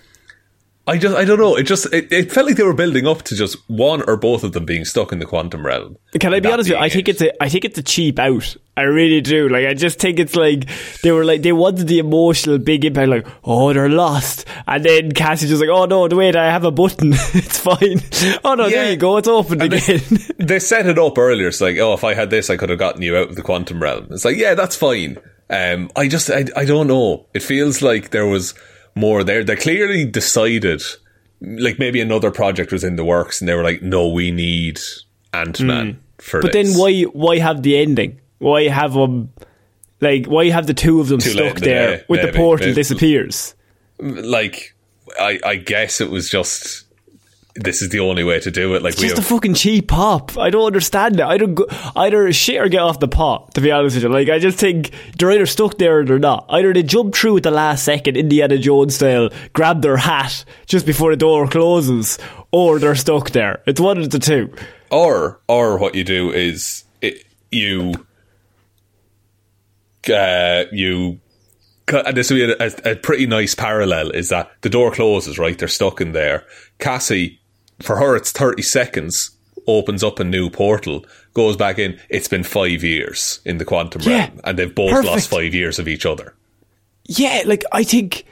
I just, I don't know. It just, it, it felt like they were building up to just one or both of them being stuck in the quantum realm. Can I be honest with you? I think it's a, I think it's a cheap out. I really do. Like, I just think it's like they were like they wanted the emotional big impact. Like, oh, they're lost, and then Cassie's just like, oh no, wait, I have a button. It's fine. Oh no, yeah. There you go. It's opened and again. They, they set it up earlier. It's like, oh, if I had this, I could have gotten you out of the quantum realm. It's like, yeah, that's fine. Um, I just, I, I don't know. It feels like there was more there. They clearly decided, like, maybe another project was in the works and they were like, no, we need Ant-Man mm. for but this. But then why why have the ending? Why have um, like why have the two of them Too stuck there day, with maybe. The portal it, disappears? Like, I, I guess it was just, this is the only way to do it. Like, it's we just have- a fucking cheap pop. I don't understand it. I don't go, either shit or get off the pot, to be honest with you. Like, I just think they're either stuck there or they're not. Either they jump through at the last second, Indiana Jones style, grab their hat just before the door closes, or they're stuck there. It's one of the two. Or, or what you do is it, you, uh, you. And this would be a, a, a pretty nice parallel is that the door closes, right? They're stuck in there. Cassie, for her, it's thirty seconds, opens up a new portal, goes back in. It's been five years in the quantum yeah, realm, and they've both perfect. lost five years of each other. Yeah, like, I think...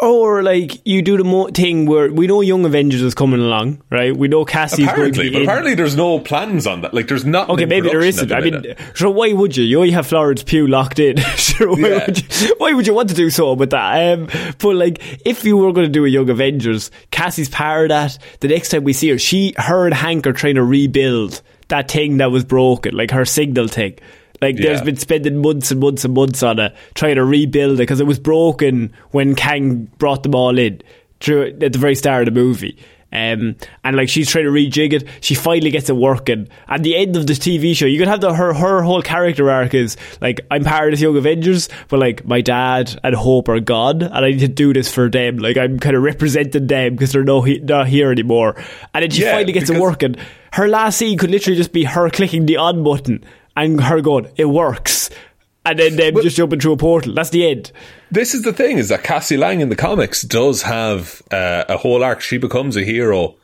Or, like, you do the mo- thing where we know Young Avengers is coming along, right? We know Cassie's apparently, going to be but in. Apparently there's no plans on that. Like, there's not. Okay, maybe there isn't. The I mean, so why would you? You only have Florence Pugh locked in. So why, yeah. would you, why would you want to do something with that? Um, but, like, if you were going to do a Young Avengers, Cassie's part of that, the next time we see her, she, her and Hank are trying to rebuild that thing that was broken, like her signal thing. Like, yeah. There's been spending months and months and months on it, trying to rebuild it, because it was broken when Kang brought them all in through, at the very start of the movie. Um, and, like, she's trying to rejig it. She finally gets it working. At the end of the T V show, you could have the, her her whole character arc is, like, I'm part of the Young Avengers, but, like, my dad and Hope are gone, and I need to do this for them. Like, I'm kind of representing them because they're no he- not here anymore. And then she yeah, finally gets because- it working. Her last scene could literally just be her clicking the on button, and her going, it works. And then them but, just jumping through a portal. That's the end. This is the thing, is that Cassie Lang in the comics does have uh, a whole arc. She becomes a hero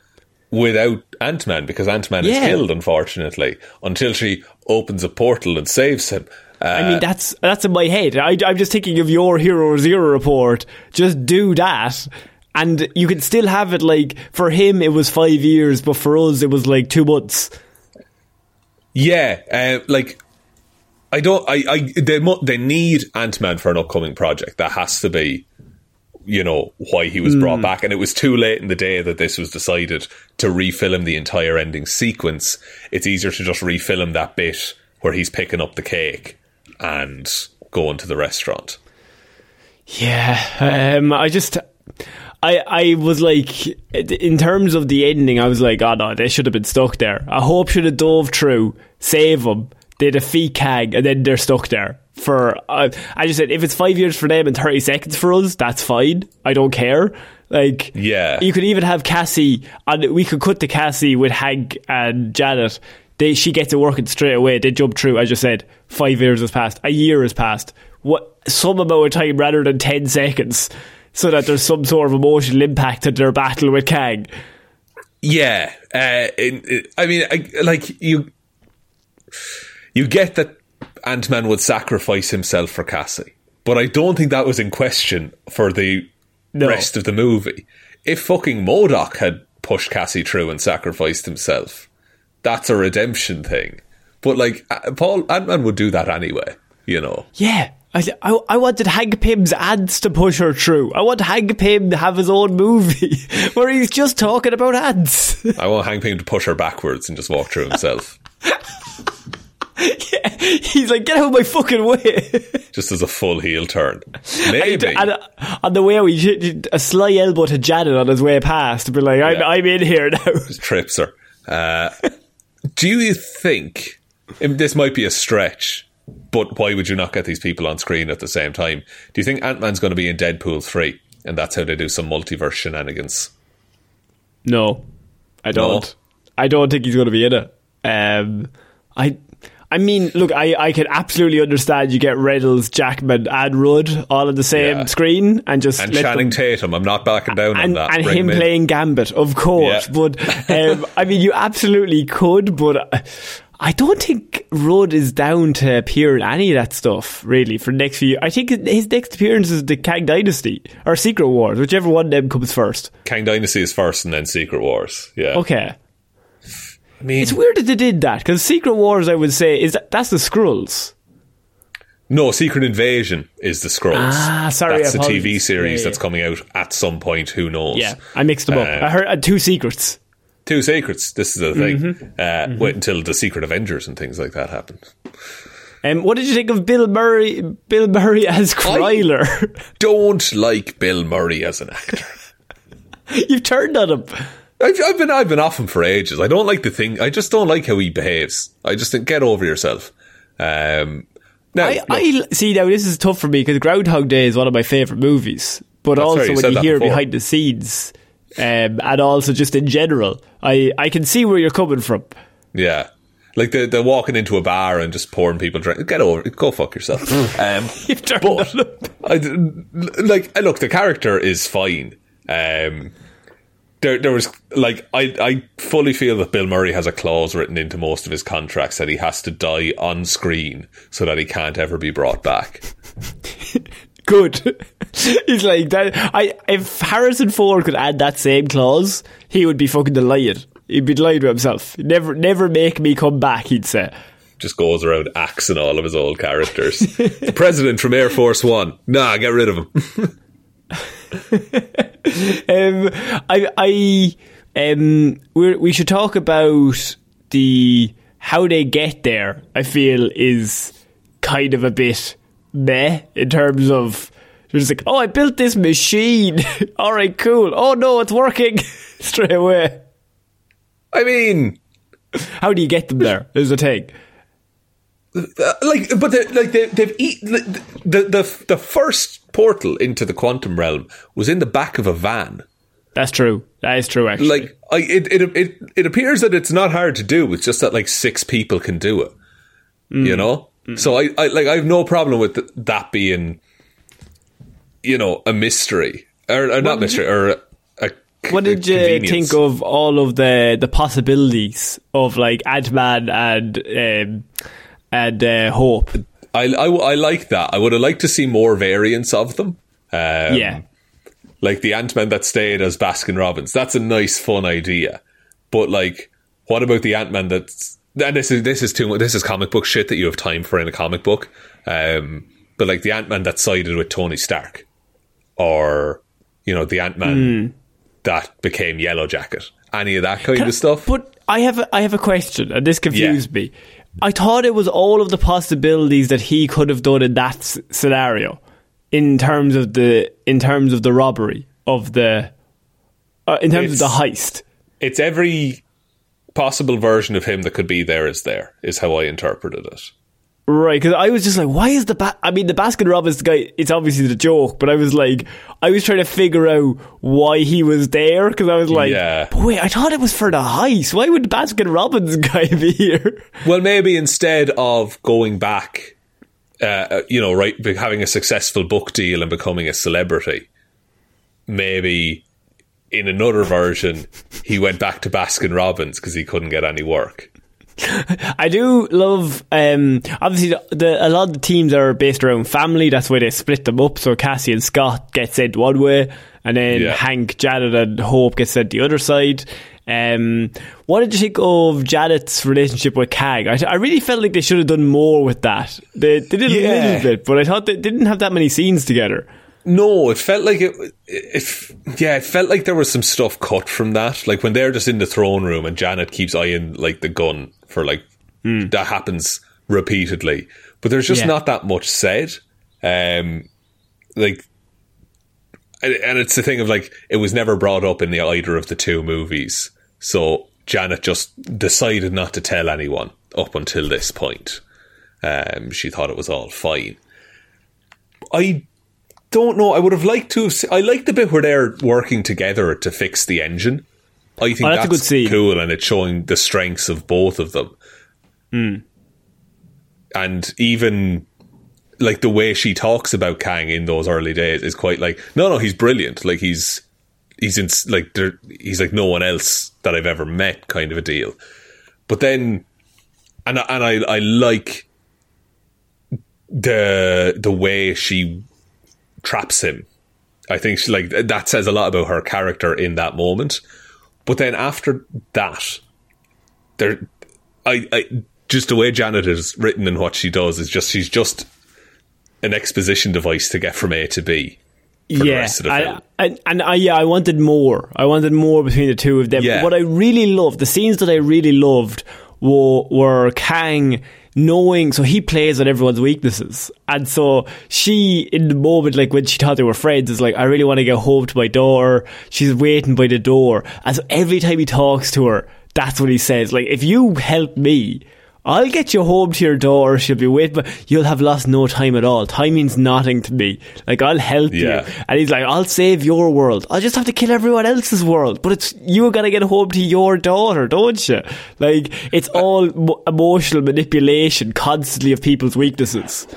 without Ant-Man, because Ant-Man yeah. is killed, unfortunately, until she opens a portal and saves him. Uh, I mean, that's that's in my head. I, I'm just thinking of your Hero Zero report. Just do that. And you can still have it, like, for him it was five years, but for us it was like two months. Yeah, uh, like, I don't, I, I, they mu- they need Ant-Man for an upcoming project. That has to be, you know, why he was mm. brought back. And it was too late in the day that this was decided to refilm the entire ending sequence. It's easier to just refilm that bit where he's picking up the cake and going to the restaurant. Yeah, um, I just... I, I was like, in terms of the ending, I was like, oh no, they should have been stuck there. I hope should have dove through, save them, they defeat Kang, and then they're stuck there. For uh, I just said, if it's five years for them and thirty seconds for us, that's fine. I don't care. Like, yeah. You could even have Cassie, and we could cut to Cassie with Hank and Janet. They, she gets it working straight away. They jump through, as you said, five years has passed, a year has passed. What some amount of time rather than ten seconds. So that there's some sort of emotional impact to their battle with Kang. Yeah. Uh, it, it, I mean, I, like, you you get that Ant-Man would sacrifice himself for Cassie, but I don't think that was in question for the no. rest of the movie. If fucking MODOK had pushed Cassie through and sacrificed himself, that's a redemption thing. But, like, Paul Ant-Man would do that anyway, you know? Yeah. I, I, I wanted Hank Pym's ads to push her through. I want Hank Pym to have his own movie where he's just talking about ads. I want Hank Pym to push her backwards and just walk through himself. Yeah, he's like, get out of my fucking way. Just as a full heel turn. Maybe. And, and, uh, on the way out, he did a sly elbow to Janet on his way past to be like, I'm, yeah. I'm in here now. Just trips her. Uh, do you think, this might be a stretch, but why would you not get these people on screen at the same time? Do you think Ant-Man's going to be in Deadpool three and that's how they do some multiverse shenanigans? No, I don't. No. I don't think he's going to be in it. Um, I I mean, look, I, I can absolutely understand you get Reynolds, Jackman and Rudd all on the same yeah. screen and just... And Channing them, Tatum, I'm not backing down and, on that. And him, him playing Gambit, of course. Yeah. But, um, I mean, you absolutely could, but I don't think Rudd is down to appear in any of that stuff, really, for the next few... I think his next appearance is the Kang Dynasty, or Secret Wars, whichever one of them comes first. Kang Dynasty is first and then Secret Wars, yeah. Okay. I mean, it's weird that they did that, because Secret Wars, I would say, is that, that's the Skrulls. No, Secret Invasion is the Skrulls. Ah, sorry, that's I the T V series yeah, that's coming out at some point. Who knows? Yeah, I mixed them um, up. I heard uh, two secrets. Two secrets. This is the thing. Mm-hmm. Uh, mm-hmm. Wait until the Secret Avengers and things like that happen. Um, what did you think of Bill Murray? Bill Murray as Kryler. I don't like Bill Murray as an actor. You've turned on him. I've, I've been I've been off him for ages. I don't like the thing. I just don't like how he behaves. I just think, get over yourself. Um, now, I, I see. Now this is tough for me because Groundhog Day is one of my favourite movies. But also right, you when you hear before. behind the scenes, um, and also just in general, I, I can see where you're coming from. Yeah, like they're, they're walking into a bar and just pouring people drink. Get over it. Go fuck yourself. um, You've turned but I, like look, the character is fine. Um, There, there was like I, I fully feel that Bill Murray has a clause written into most of his contracts that he has to die on screen so that he can't ever be brought back. Good. He's like that. I if Harrison Ford could add that same clause, he would be fucking delighted. He'd be lying to himself. Never, never make me come back. He'd say. Just goes around axing all of his old characters. The president from Air Force One. Nah, get rid of him. um, I, I, um, we're, we should talk about the how they get there. I feel is kind of a bit meh in terms of just like, oh, I built this machine. All right, cool. Oh no, it's working straight away. I mean, how do you get them there? Is the thing. Like, but they, like they, they've eaten the, the the the first portal into the quantum realm was in the back of a van. That's true. That is true. Actually, like, I, it it it it appears that it's not hard to do. It's just that like six people can do it. Mm. You know, mm. so I, I like I have no problem with th- that being, you know, a mystery or, or not mystery you, or a, a What a did you think of all of the the possibilities of like Ant-Man and? Um, And uh, Hope. I, I, I like that. I would have liked to see more variants of them. Um, yeah. Like the Ant-Man that stayed as Baskin-Robbins. That's a nice, fun idea. But, like, what about the Ant-Man that's... And this is this is too much. This is comic book shit that you have time for in a comic book. Um, but, like, the Ant-Man that sided with Tony Stark. Or, you know, the Ant-Man mm. that became Yellow Jacket. Any of that kind Can of I, stuff. But I have a, I have a question, and this confused yeah. me. I thought it was all of the possibilities that he could have done in that s- scenario, in terms of the in terms of the robbery of the, uh, in terms it's, of the heist. It's every possible version of him that could be there is there is how I interpreted it. Right, because I was just like, why is the ba- I mean the Baskin-Robbins guy? It's obviously the joke, but I was like, I was trying to figure out why he was there because I was like, yeah. But wait, I thought it was for the heist. Why would the Baskin-Robbins guy be here? Well, maybe instead of going back, uh, you know, right, having a successful book deal and becoming a celebrity, maybe in another version he went back to Baskin-Robbins because he couldn't get any work. I do love um, obviously the, the, a lot of the teams are based around family. That's why they split them up, so Cassie and Scott get sent one way and then yeah. Hank, Janet and Hope get sent the other side. Um, what did you think of Janet's relationship with Kang? I, I really felt like they should have done more with that. They, they did yeah. a little bit, but I thought they didn't have that many scenes together. No, it felt like it, it, it. Yeah, it felt like there was some stuff cut from that. Like when they're just in the throne room and Janet keeps eyeing like the gun for like mm. that happens repeatedly, but there's just yeah. not that much said. Um, like, and it's the thing of like it was never brought up in the either of the two movies, so Janet just decided not to tell anyone up until this point. Um, she thought it was all fine. I. Don't know. I would have liked to have se- I like the bit where they're working together to fix the engine. I think oh, that's, that's a good scene. Cool, and it's showing the strengths of both of them. Mm. and even like the way she talks about Kang in those early days is quite like, no, no, he's brilliant. Like he's he's in, like there, he's like no one else that I've ever met, kind of a deal. But then, and and I I like the the way she traps him. I think she, like that says a lot about her character in that moment. But then after that, there, I, I just the way Janet is written and what she does is just she's just an exposition device to get from A to B. For yeah, the rest of the film. I, I, and I, yeah, I wanted more. I wanted more between the two of them. Yeah. What I really loved, the scenes that I really loved, were, were Kang. Knowing, so he plays on everyone's weaknesses, and so she, in the moment, like when she thought they were friends, is like, I really want to get home to my daughter. She's waiting by the door, and so every time he talks to her, that's what he says. Like, if you help me, I'll get you home to your daughter. She'll be waiting, but you'll have lost no time at all. Time means nothing to me. Like, I'll help yeah. you, and he's like, I'll save your world. I'll just have to kill everyone else's world, but it's you're gonna get home to your daughter, don't you? Like, it's all mo- emotional manipulation constantly of people's weaknesses.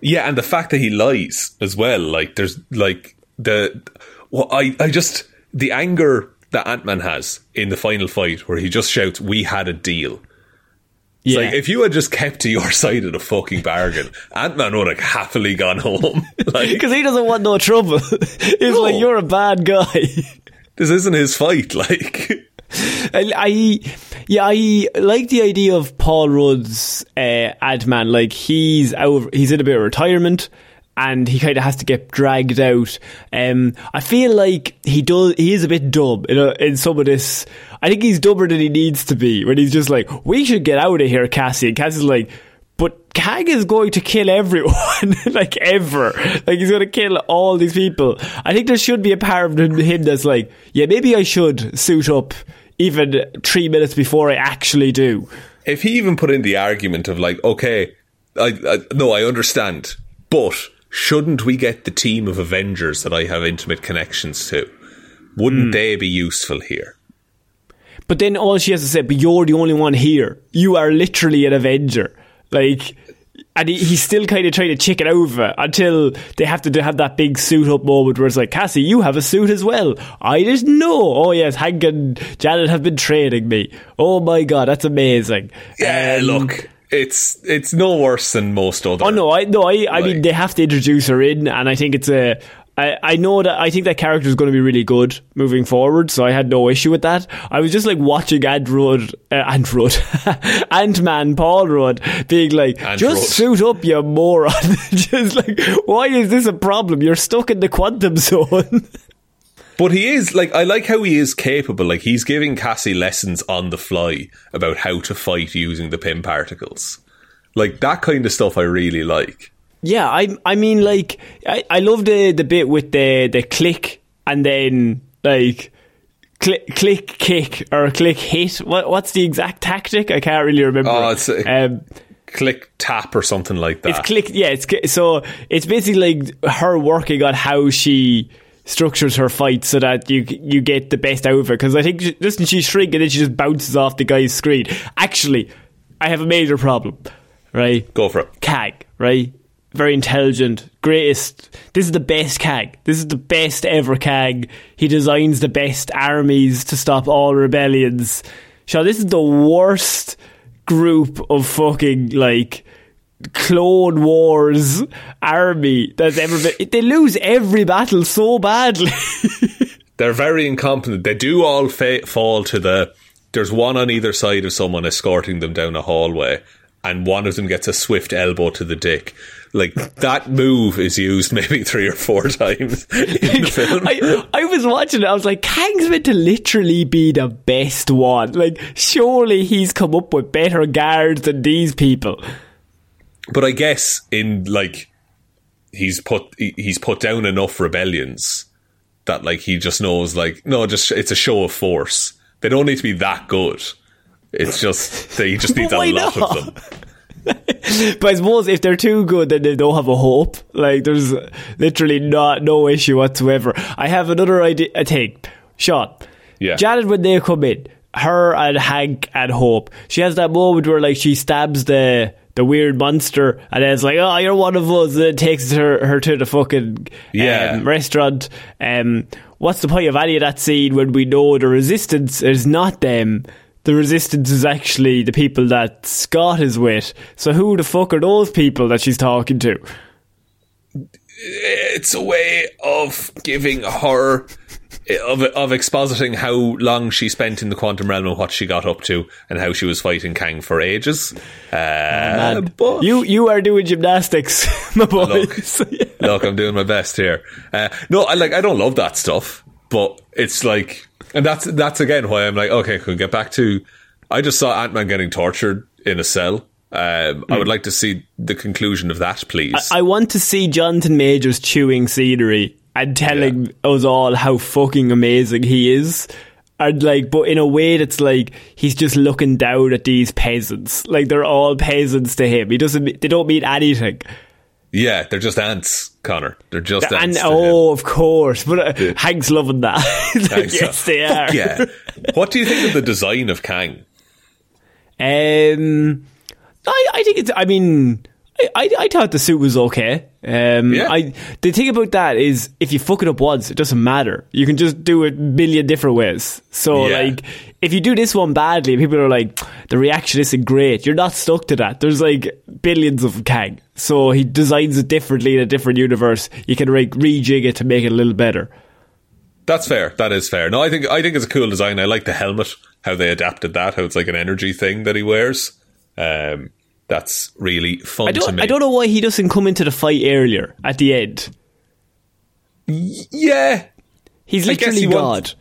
Yeah, and the fact that he lies as well. Like, there's like the well, I I just the anger that Ant-Man has in the final fight, where he just shouts, "We had a deal." It's yeah. like, if you had just kept to your side of the fucking bargain, Ant-Man would have happily gone home. Because like, he doesn't want no trouble. He's no. like, you're a bad guy. This isn't his fight, like. I, I, yeah, I like the idea of Paul Rudd's uh, Ant-Man. Like, he's, out, he's in a bit of retirement. And he kind of has to get dragged out. Um, I feel like he does. He is a bit dumb in, a, in some of this. I think he's dumber than he needs to be. When he's just like, we should get out of here, Cassie. And Cassie's like, but Kang is going to kill everyone. Like, ever. Like, he's going to kill all these people. I think there should be a part of him that's like, yeah, maybe I should suit up even three minutes before I actually do. If he even put in the argument of like, okay, I, I no, I understand, but... shouldn't we get the team of Avengers that I have intimate connections to? Wouldn't mm. they be useful here? But then all she has to say, but you're the only one here. You are literally an Avenger. Like, and he, he's still kind of trying to chicken over until they have to have that big suit-up moment where it's like, Cassie, you have a suit as well. I didn't know. Oh, yes, Hank and Janet have been training me. Oh, my God, that's amazing. Yeah, um, look... It's it's no worse than most other. Oh no, I no, I, I like, mean they have to introduce her in, and I think it's a. I, I know that I think that character is going to be really good moving forward, so I had no issue with that. I was just like watching Ant Rudd, uh, Ant Rudd, Ant Man, Paul Rudd, being like, Ant just Rudd. Suit up, you moron! Just like, why is this a problem? You're stuck in the quantum zone. But he is, like, I like how he is capable. Like, he's giving Cassie lessons on the fly about how to fight using the Pym particles. Like, that kind of stuff I really like. Yeah, I I mean, like, I, I love the, the bit with the, the click and then, like, click, click kick or click hit. What What's the exact tactic? I can't really remember. Oh, it's... Um, click tap or something like that. It's click, yeah. It's so it's basically, like, her working on how she... structures her fight so that you you get the best out of her, because I think she, listen she shrinks and then she just bounces off the guy's screen. Actually, I have a major problem, right? Go for it. Kang, right? Very intelligent, greatest. This is the best Kang. This is the best ever Kang. He designs the best armies to stop all rebellions. Sean, this is the worst group of fucking like Clone Wars army that's ever been. They lose every battle so badly. They're very incompetent. They do all fa- fall to the there's one on either side of someone escorting them down a hallway, and one of them gets a swift elbow to the dick. Like, that move is used maybe three or four times in the film. I, I was watching it, I was like, Kang's meant to literally be the best one. Like, surely he's come up with better guards than these people. But I guess in like he's put he's put down enough rebellions that like he just knows like no just it's a show of force. They don't need to be that good. It's just they just need a lot not? of them. But I suppose if they're too good, then they don't have a hope. Like there's literally not no issue whatsoever. I have another idea. I think Sean, yeah, Janet when they come in, her and Hank and Hope. She has that moment where like she stabs the. the weird monster, and then it's like, oh, you're one of us, and it takes her her to the fucking yeah. um, restaurant. Um, what's the point of any of that scene when we know the resistance is not them? The resistance is actually the people that Scott is with. So who the fuck are those people that she's talking to? It's a way of giving her, of of expositing how long she spent in the quantum realm and what she got up to and how she was fighting Kang for ages. Uh, oh, you you are doing gymnastics, my boy. Look, look, I'm doing my best here. Uh, no, I like I don't love that stuff, but it's like, and that's that's again why I'm like, okay, can we get back to? I just saw Ant-Man getting tortured in a cell. Um, I would like to see the conclusion of that, please. I, I want to see Jonathan Majors chewing scenery and telling yeah. us all how fucking amazing he is, and like, but in a way that's like he's just looking down at these peasants, like they're all peasants to him. He doesn't, they don't mean anything. Yeah, they're just ants, Connor. They're just they're ants. An- oh, him. Of course. But uh, yeah. Hank's loving that. Like, Hank's yes, so. They are. Yeah. What do you think of the design of Kang? Um. I, I think it's, I mean, I, I, I thought the suit was okay. Um, yeah. I, the thing about that is, if you fuck it up once, it doesn't matter. You can just do it a million different ways. So, yeah. like, if you do this one badly, people are like, the reaction isn't great. You're not stuck to that. There's, like, billions of Kang. So he designs it differently in a different universe. You can, like, rejig it to make it a little better. That's fair. That is fair. No, I think I think it's a cool design. I like the helmet, how they adapted that, how it's like an energy thing that he wears. Um... That's really fun I don't, to me. I don't know why he doesn't come into the fight earlier, at the end. Yeah. He's literally he God. Wants,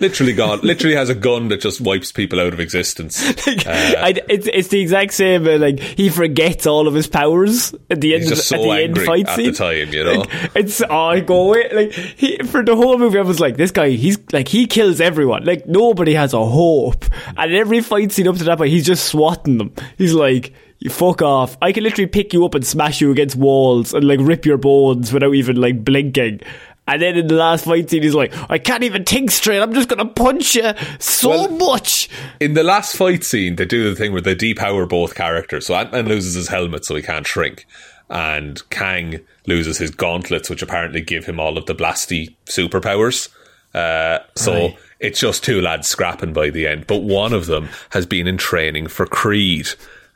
literally God. Literally has a gun that just wipes people out of existence. Like, uh, I, it's, it's the exact same. Uh, like He forgets all of his powers at the end he's just of so at the angry end fight at scene. The time, you know? Like, it's, oh, go away. Like, he, for the whole movie, I was like, this guy, he's like he kills everyone. Like, nobody has a hope. And every fight scene up to that point, he's just swatting them. He's like... You fuck off. I can literally pick you up and smash you against walls and like rip your bones without even like blinking. And then in the last fight scene he's like, I can't even think straight, I'm just gonna punch you so well, much. In the last fight scene they do the thing where they depower both characters. So Ant-Man loses his helmet so he can't shrink, and Kang loses his gauntlets which apparently give him all of the blasty superpowers. Uh, so Aye. It's just two lads scrapping by the end, but one of them has been in training for Creed.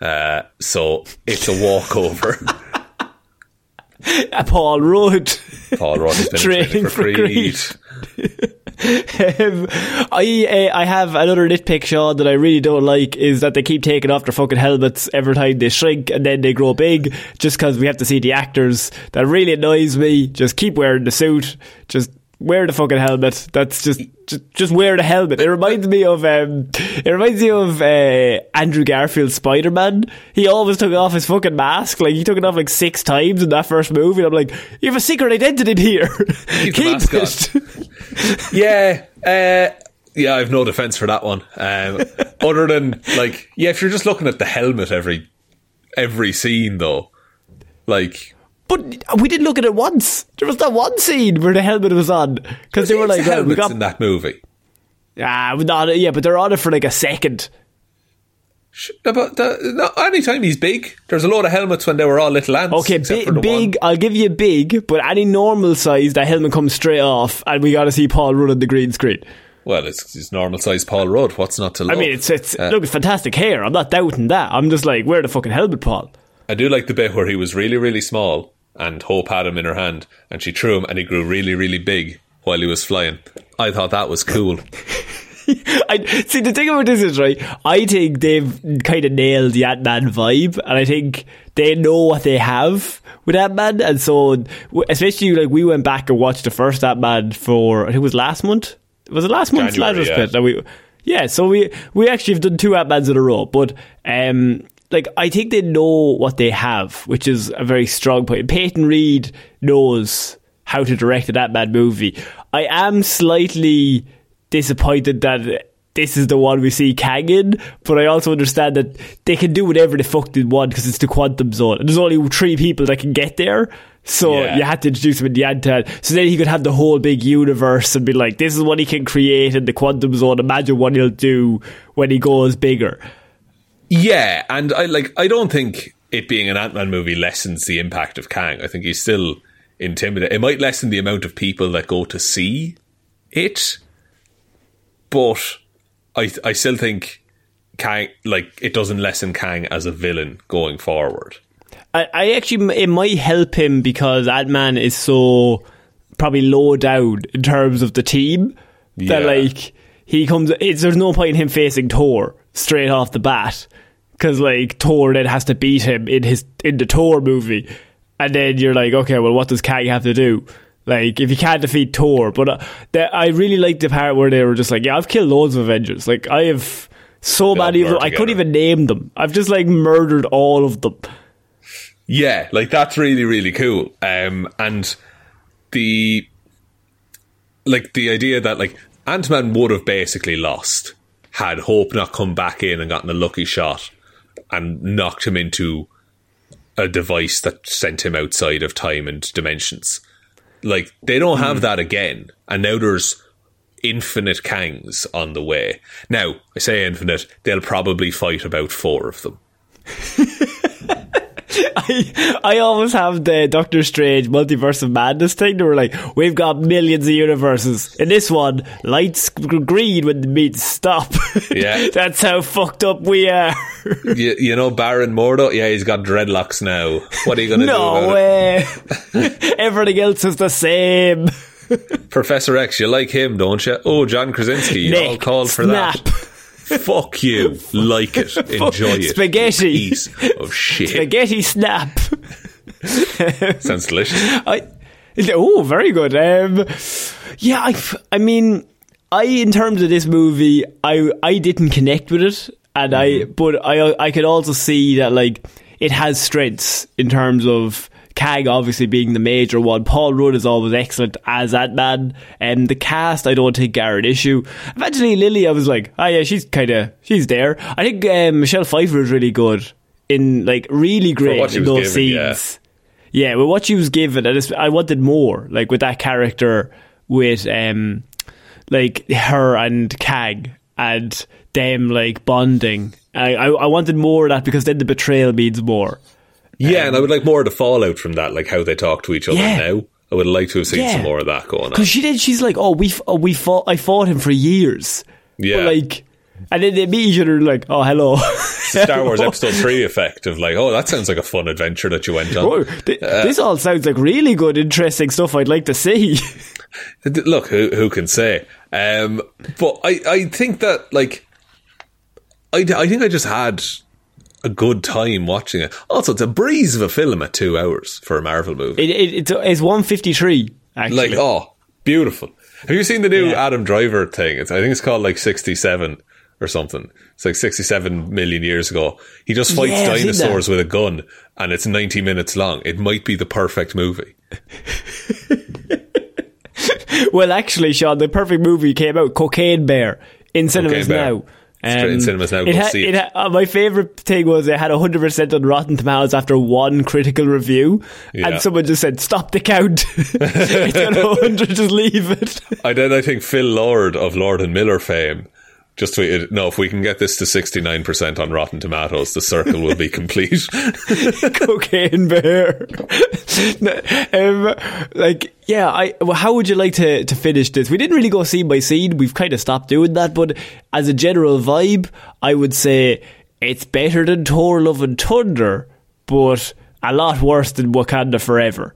Uh, so it's a walkover. Paul Rudd. Paul Rudd has been training for, for Creed. Creed. um, I uh, I have another nitpick, Sean, that I really don't like is that they keep taking off their fucking helmets every time they shrink and then they grow big just because we have to see the actors. That really annoys me. Just keep wearing the suit. Just wear the fucking helmet. That's just just, just wear the helmet. It reminds me of um, it reminds me of uh, Andrew Garfield's Spider-Man. He always took off his fucking mask. Like he took it off like six times in that first movie. And I'm like, you have a secret identity in here. Keep it. yeah, uh, yeah. I have no defense for that one. Um, other than like, yeah, if you're just looking at the helmet every every scene though, like. But we didn't look at it once. There was that one scene where the helmet was on because they were like, the "Helmets oh, we got... in that movie." Ah, not yeah, but they're on it for like a second. About the, no, anytime he's big, there's a lot of helmets when they were all little ants. Okay, bi- big. One. I'll give you big, but any normal size, the helmet comes straight off, and we got to see Paul Rudd on the green screen. Well, it's, it's normal size Paul Rudd. What's not to love? I mean, it's it's uh, look, it's fantastic hair. I'm not doubting that. I'm just like, wear the fucking helmet, Paul. I do like the bit where he was really, really small. And Hope had him in her hand, and she threw him, and he grew really, really big while he was flying. I thought that was cool. I, see, the thing about this is, right, I think they've kind of nailed the Ant-Man vibe, and I think they know what they have with Ant-Man, and so, especially, like, we went back and watched the first Ant-Man for, I think it was last month? Was it last month's Lazarus Pit? Yeah. We, yeah, so we, we actually have done two Ant-Mans in a row, but... um. Like, I think they know what they have, which is a very strong point. Peyton Reed knows how to direct an Ant-Man movie. I am slightly disappointed that this is the one we see Kang in, but I also understand that they can do whatever the fuck they want because it's the Quantum Zone. And there's only three people that can get there, so yeah. you had to introduce him in the Ant-Man. So then he could have the whole big universe and be like, this is what he can create in the Quantum Zone. Imagine what he'll do when he goes bigger. Yeah, and I like. I don't think it being an Ant-Man movie lessens the impact of Kang. I think he's still intimidating. It might lessen the amount of people that go to see it, but I I still think Kang, like, it doesn't lessen Kang as a villain going forward. I, I actually, it might help him because Ant-Man is so probably low down in terms of the team that, yeah. like, he comes, it's, there's no point in him facing Thor straight off the bat because, like, Thor then has to beat him in his in the Thor movie. And then you're like, okay, well, what does Kang have to do? Like, if you can't defeat Thor. But uh, the, I really liked the part where they were just like, yeah, I've killed loads of Avengers. Like, I have so They'll many of them. Together. I couldn't even name them. I've just, like, murdered all of them. Yeah, like, that's really, really cool. Um, and the, like, the idea that, like, Ant-Man would have basically lost had Hope not come back in and gotten a lucky shot and knocked him into a device that sent him outside of time and dimensions. Like, they don't have mm. that again. And now there's infinite Kangs on the way. Now, I say infinite, they'll probably fight about four of them. I I always have the Doctor Strange Multiverse of Madness thing. They were like, we've got millions of universes. In this one, light's green when the meets stop. Yeah. That's how fucked up we are. you, you know Baron Mordo? Yeah, he's got dreadlocks now. What are you going to no do No way. Everything else is the same. Professor X, you like him, don't you? Oh, John Krasinski, you all called for snap. that. Fuck you. Like it. Enjoy it. Spaghetti. Piece of shit. Spaghetti snap. Sounds delicious. I, oh, very good. Um, yeah, I, I mean, I in terms of this movie, I I didn't connect with it, and mm. I but I I could also see that, like, it has strengths in terms of Kang obviously being the major one. Paul Rudd is always excellent as Ant-Man, and um, the cast I don't think are an issue. Eventually Lily, I was like, oh yeah, she's kind of she's there. I think um, Michelle Pfeiffer is really good in, like, really great in those given, scenes. Yeah, yeah, with what she was given, I just I wanted more, like, with that character, with um, like her and Kang and them, like, bonding. I, I I wanted more of that because then the betrayal means more. Yeah, um, and I would like more of the fallout from that, like how they talk to each other yeah. now. I would like to have seen yeah. some more of that going on. Because she did, she's like, oh, we oh, we fought, I fought him for years. Yeah. But, like, and then they meet each other and like, oh, hello. It's the Star Wars Episode three effect of like, oh, that sounds like a fun adventure that you went on. Bro, th- uh, this all sounds like really good, interesting stuff I'd like to see. Look, who who can say? Um, but I, I think that, like, I, I think I just had a good time watching it. Also, it's a breeze of a film at two hours for a Marvel movie. It, it, it's, it's one fifty-three, actually. Like, oh, beautiful. Have you seen the new yeah. Adam Driver thing? It's, I think it's called, like, sixty-seven or something. It's like sixty-seven million years ago. He just fights yeah, dinosaurs with a gun, and it's ninety minutes long. It might be the perfect movie. Well, actually, Sean, the perfect movie came out, Cocaine Bear, in cinemas Bear. now. Um, in cinemas now, it ha- see it. It ha- uh, my favourite thing was it had one hundred percent on Rotten Tomatoes after one critical review, yeah. and someone just said, stop the count. It's on one hundred, just leave it. And then I think Phil Lord of Lord and Miller fame just tweeted, no, if we can get this to sixty-nine percent on Rotten Tomatoes, the circle will be complete. Cocaine Bear. um, like, yeah, I. Well, how would you like to, to finish this? We didn't really go scene by scene. We've kind of stopped doing that, but as a general vibe, I would say it's better than Thor: Love and Thunder, but a lot worse than Wakanda Forever.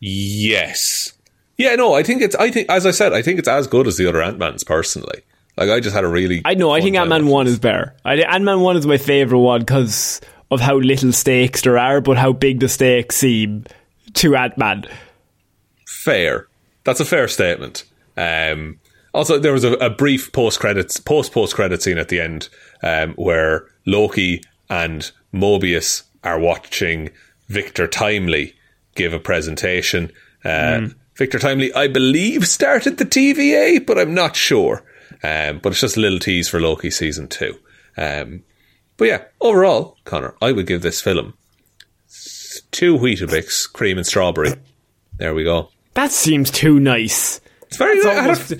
Yes. Yeah, no, I think it's, I think, as I said, I think it's as good as the other Ant-Mans, personally. Like, I just had a really... I know, I think Ant-Man one is better. I, Ant-Man one is my favourite one because of how little stakes there are, but how big the stakes seem to Ant-Man. Fair. That's a fair statement. Um, also, there was a, a brief post-credits, post-post-credit scene at the end um, where Loki and Mobius are watching Victor Timely give a presentation. Uh, mm. Victor Timely, I believe, started the T V A, but I'm not sure. Um, but it's just a little tease for Loki season two. Um, but yeah, overall, Connor, I would give this film two Weetabix, cream and strawberry. There we go. That seems too nice. It's very nice. Almost,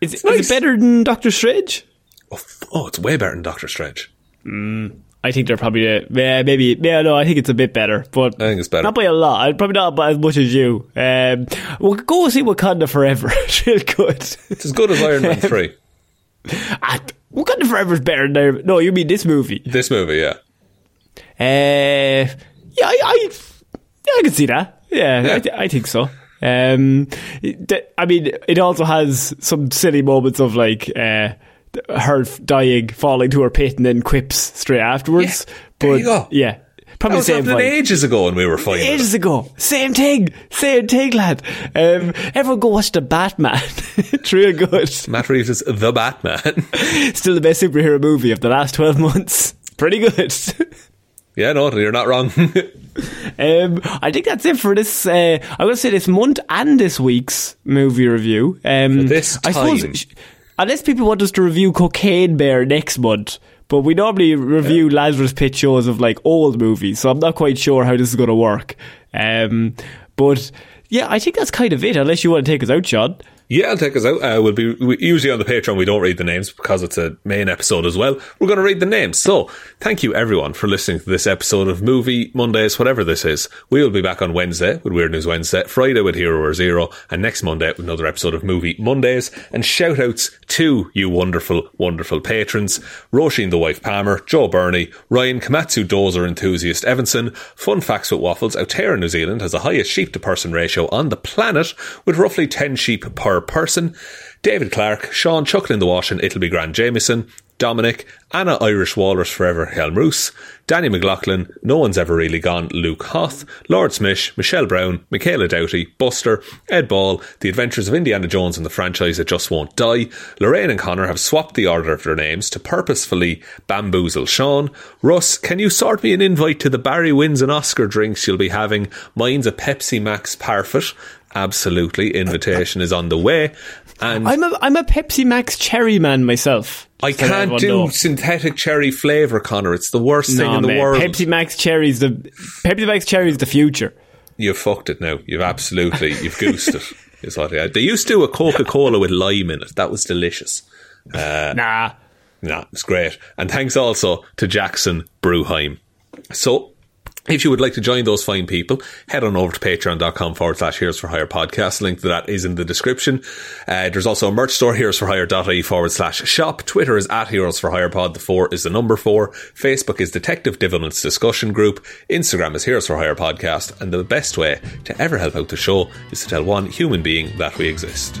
it's, it's nice. Is it better than Doctor Strange? Oh, oh, it's way better than Doctor Strange. Mm, I think they're probably uh, maybe yeah no I think it's a bit better, but I think it's better, not by a lot, probably not by as much as you. Um, we'll go see Wakanda Forever. It's real good. It's as good as Iron Man three. I, Wakanda Forever is better than Iron Man. No, you mean this movie? This movie, yeah. Uh, yeah, I, I, yeah, I can see that. Yeah, yeah. I, th- I think so. Um, th- I mean, it also has some silly moments of like uh, her dying, falling to her pit, and then quips straight afterwards. Yeah, there but you go. Yeah, probably that the was same thing. Ages ago, and we were fighting. Ages ago, same thing, same thing, lad. Um, everyone go watch The Batman. It's real good. Matt Reeves is The Batman. Still the best superhero movie of the last twelve months. Pretty good. Yeah, no, you're not wrong. um, I think that's it for this. Uh, I'm going to say this month and this week's movie review. Um, for this time. I suppose, unless people want us to review Cocaine Bear next month, but we normally review yeah. Lazarus Pit shows of like old movies, so I'm not quite sure how this is going to work. Um, but yeah, I think that's kind of it, unless you want to take us out, Sean. Yeah, I'll take us out. Uh, we'll be we, usually on the Patreon, we don't read the names because it's a main episode as well. We're going to read the names. So, thank you everyone for listening to this episode of Movie Mondays, whatever this is. We will be back on Wednesday with Weird News Wednesday, Friday with Hero or Zero, and next Monday with another episode of Movie Mondays. And shout outs to you wonderful, wonderful patrons. Roisin the Wife Palmer, Joe Burney, Ryan, Komatsu Dozer Enthusiast Evanson, Fun Facts with Waffles. Aotearoa New Zealand has the highest sheep to person ratio on the planet, with roughly ten sheep per person. David Clark, Sean Chuckling the Wash and It'll Be Grand Jamieson, Dominic, Anna Irish Walrus Forever Helm Roos, Danny McLaughlin, No One's Ever Really Gone Luke Hoth, Lord Smish, Michelle Brown, Michaela Doughty, Buster, Ed Ball, The Adventures of Indiana Jones and the Franchise That Just Won't Die. Lorraine and Connor have swapped the order of their names to purposefully bamboozle Sean. Russ, can you sort me an invite to the Barry Wins and Oscar drinks you'll be having? Mine's a Pepsi Max Parfit. Absolutely, invitation is on the way. And I'm a I'm a Pepsi Max cherry man myself. I can't do know. synthetic cherry flavour, Connor. It's the worst nah, thing in mate. the world. Pepsi Max cherry's the Pepsi Max cherry's the future. You've fucked it now. You've absolutely you've goosed it. Is what they, they used to do a Coca-Cola with lime in it. That was delicious. Uh, nah, nah, it's great. And thanks also to Jackson Bruheim. So, if you would like to join those fine people, head on over to patreon.com forward slash Heroes for Hire podcast. Link to that is in the description. Uh, there's also a merch store, heroesforhire.ie forward slash shop. Twitter is at Heroes for Hire Pod. The four is the number four. Facebook is Detective Dividends Discussion Group. Instagram is Heroes for Hire Podcast. And the best way to ever help out the show is to tell one human being that we exist.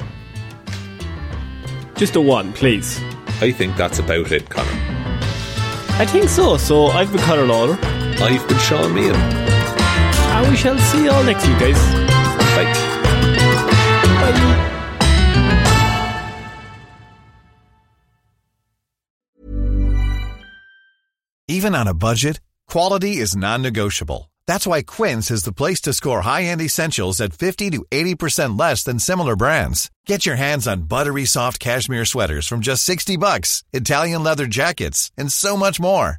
Just a one, please. I think that's about it, Connor. I think so. So I've been Connor Lawler. I've been Sean Meehan. And we shall see you all next week, guys. Bye. Bye. Even on a budget, quality is non-negotiable. That's why Quince is the place to score high-end essentials at fifty to eighty percent less than similar brands. Get your hands on buttery soft cashmere sweaters from just sixty bucks, Italian leather jackets, and so much more.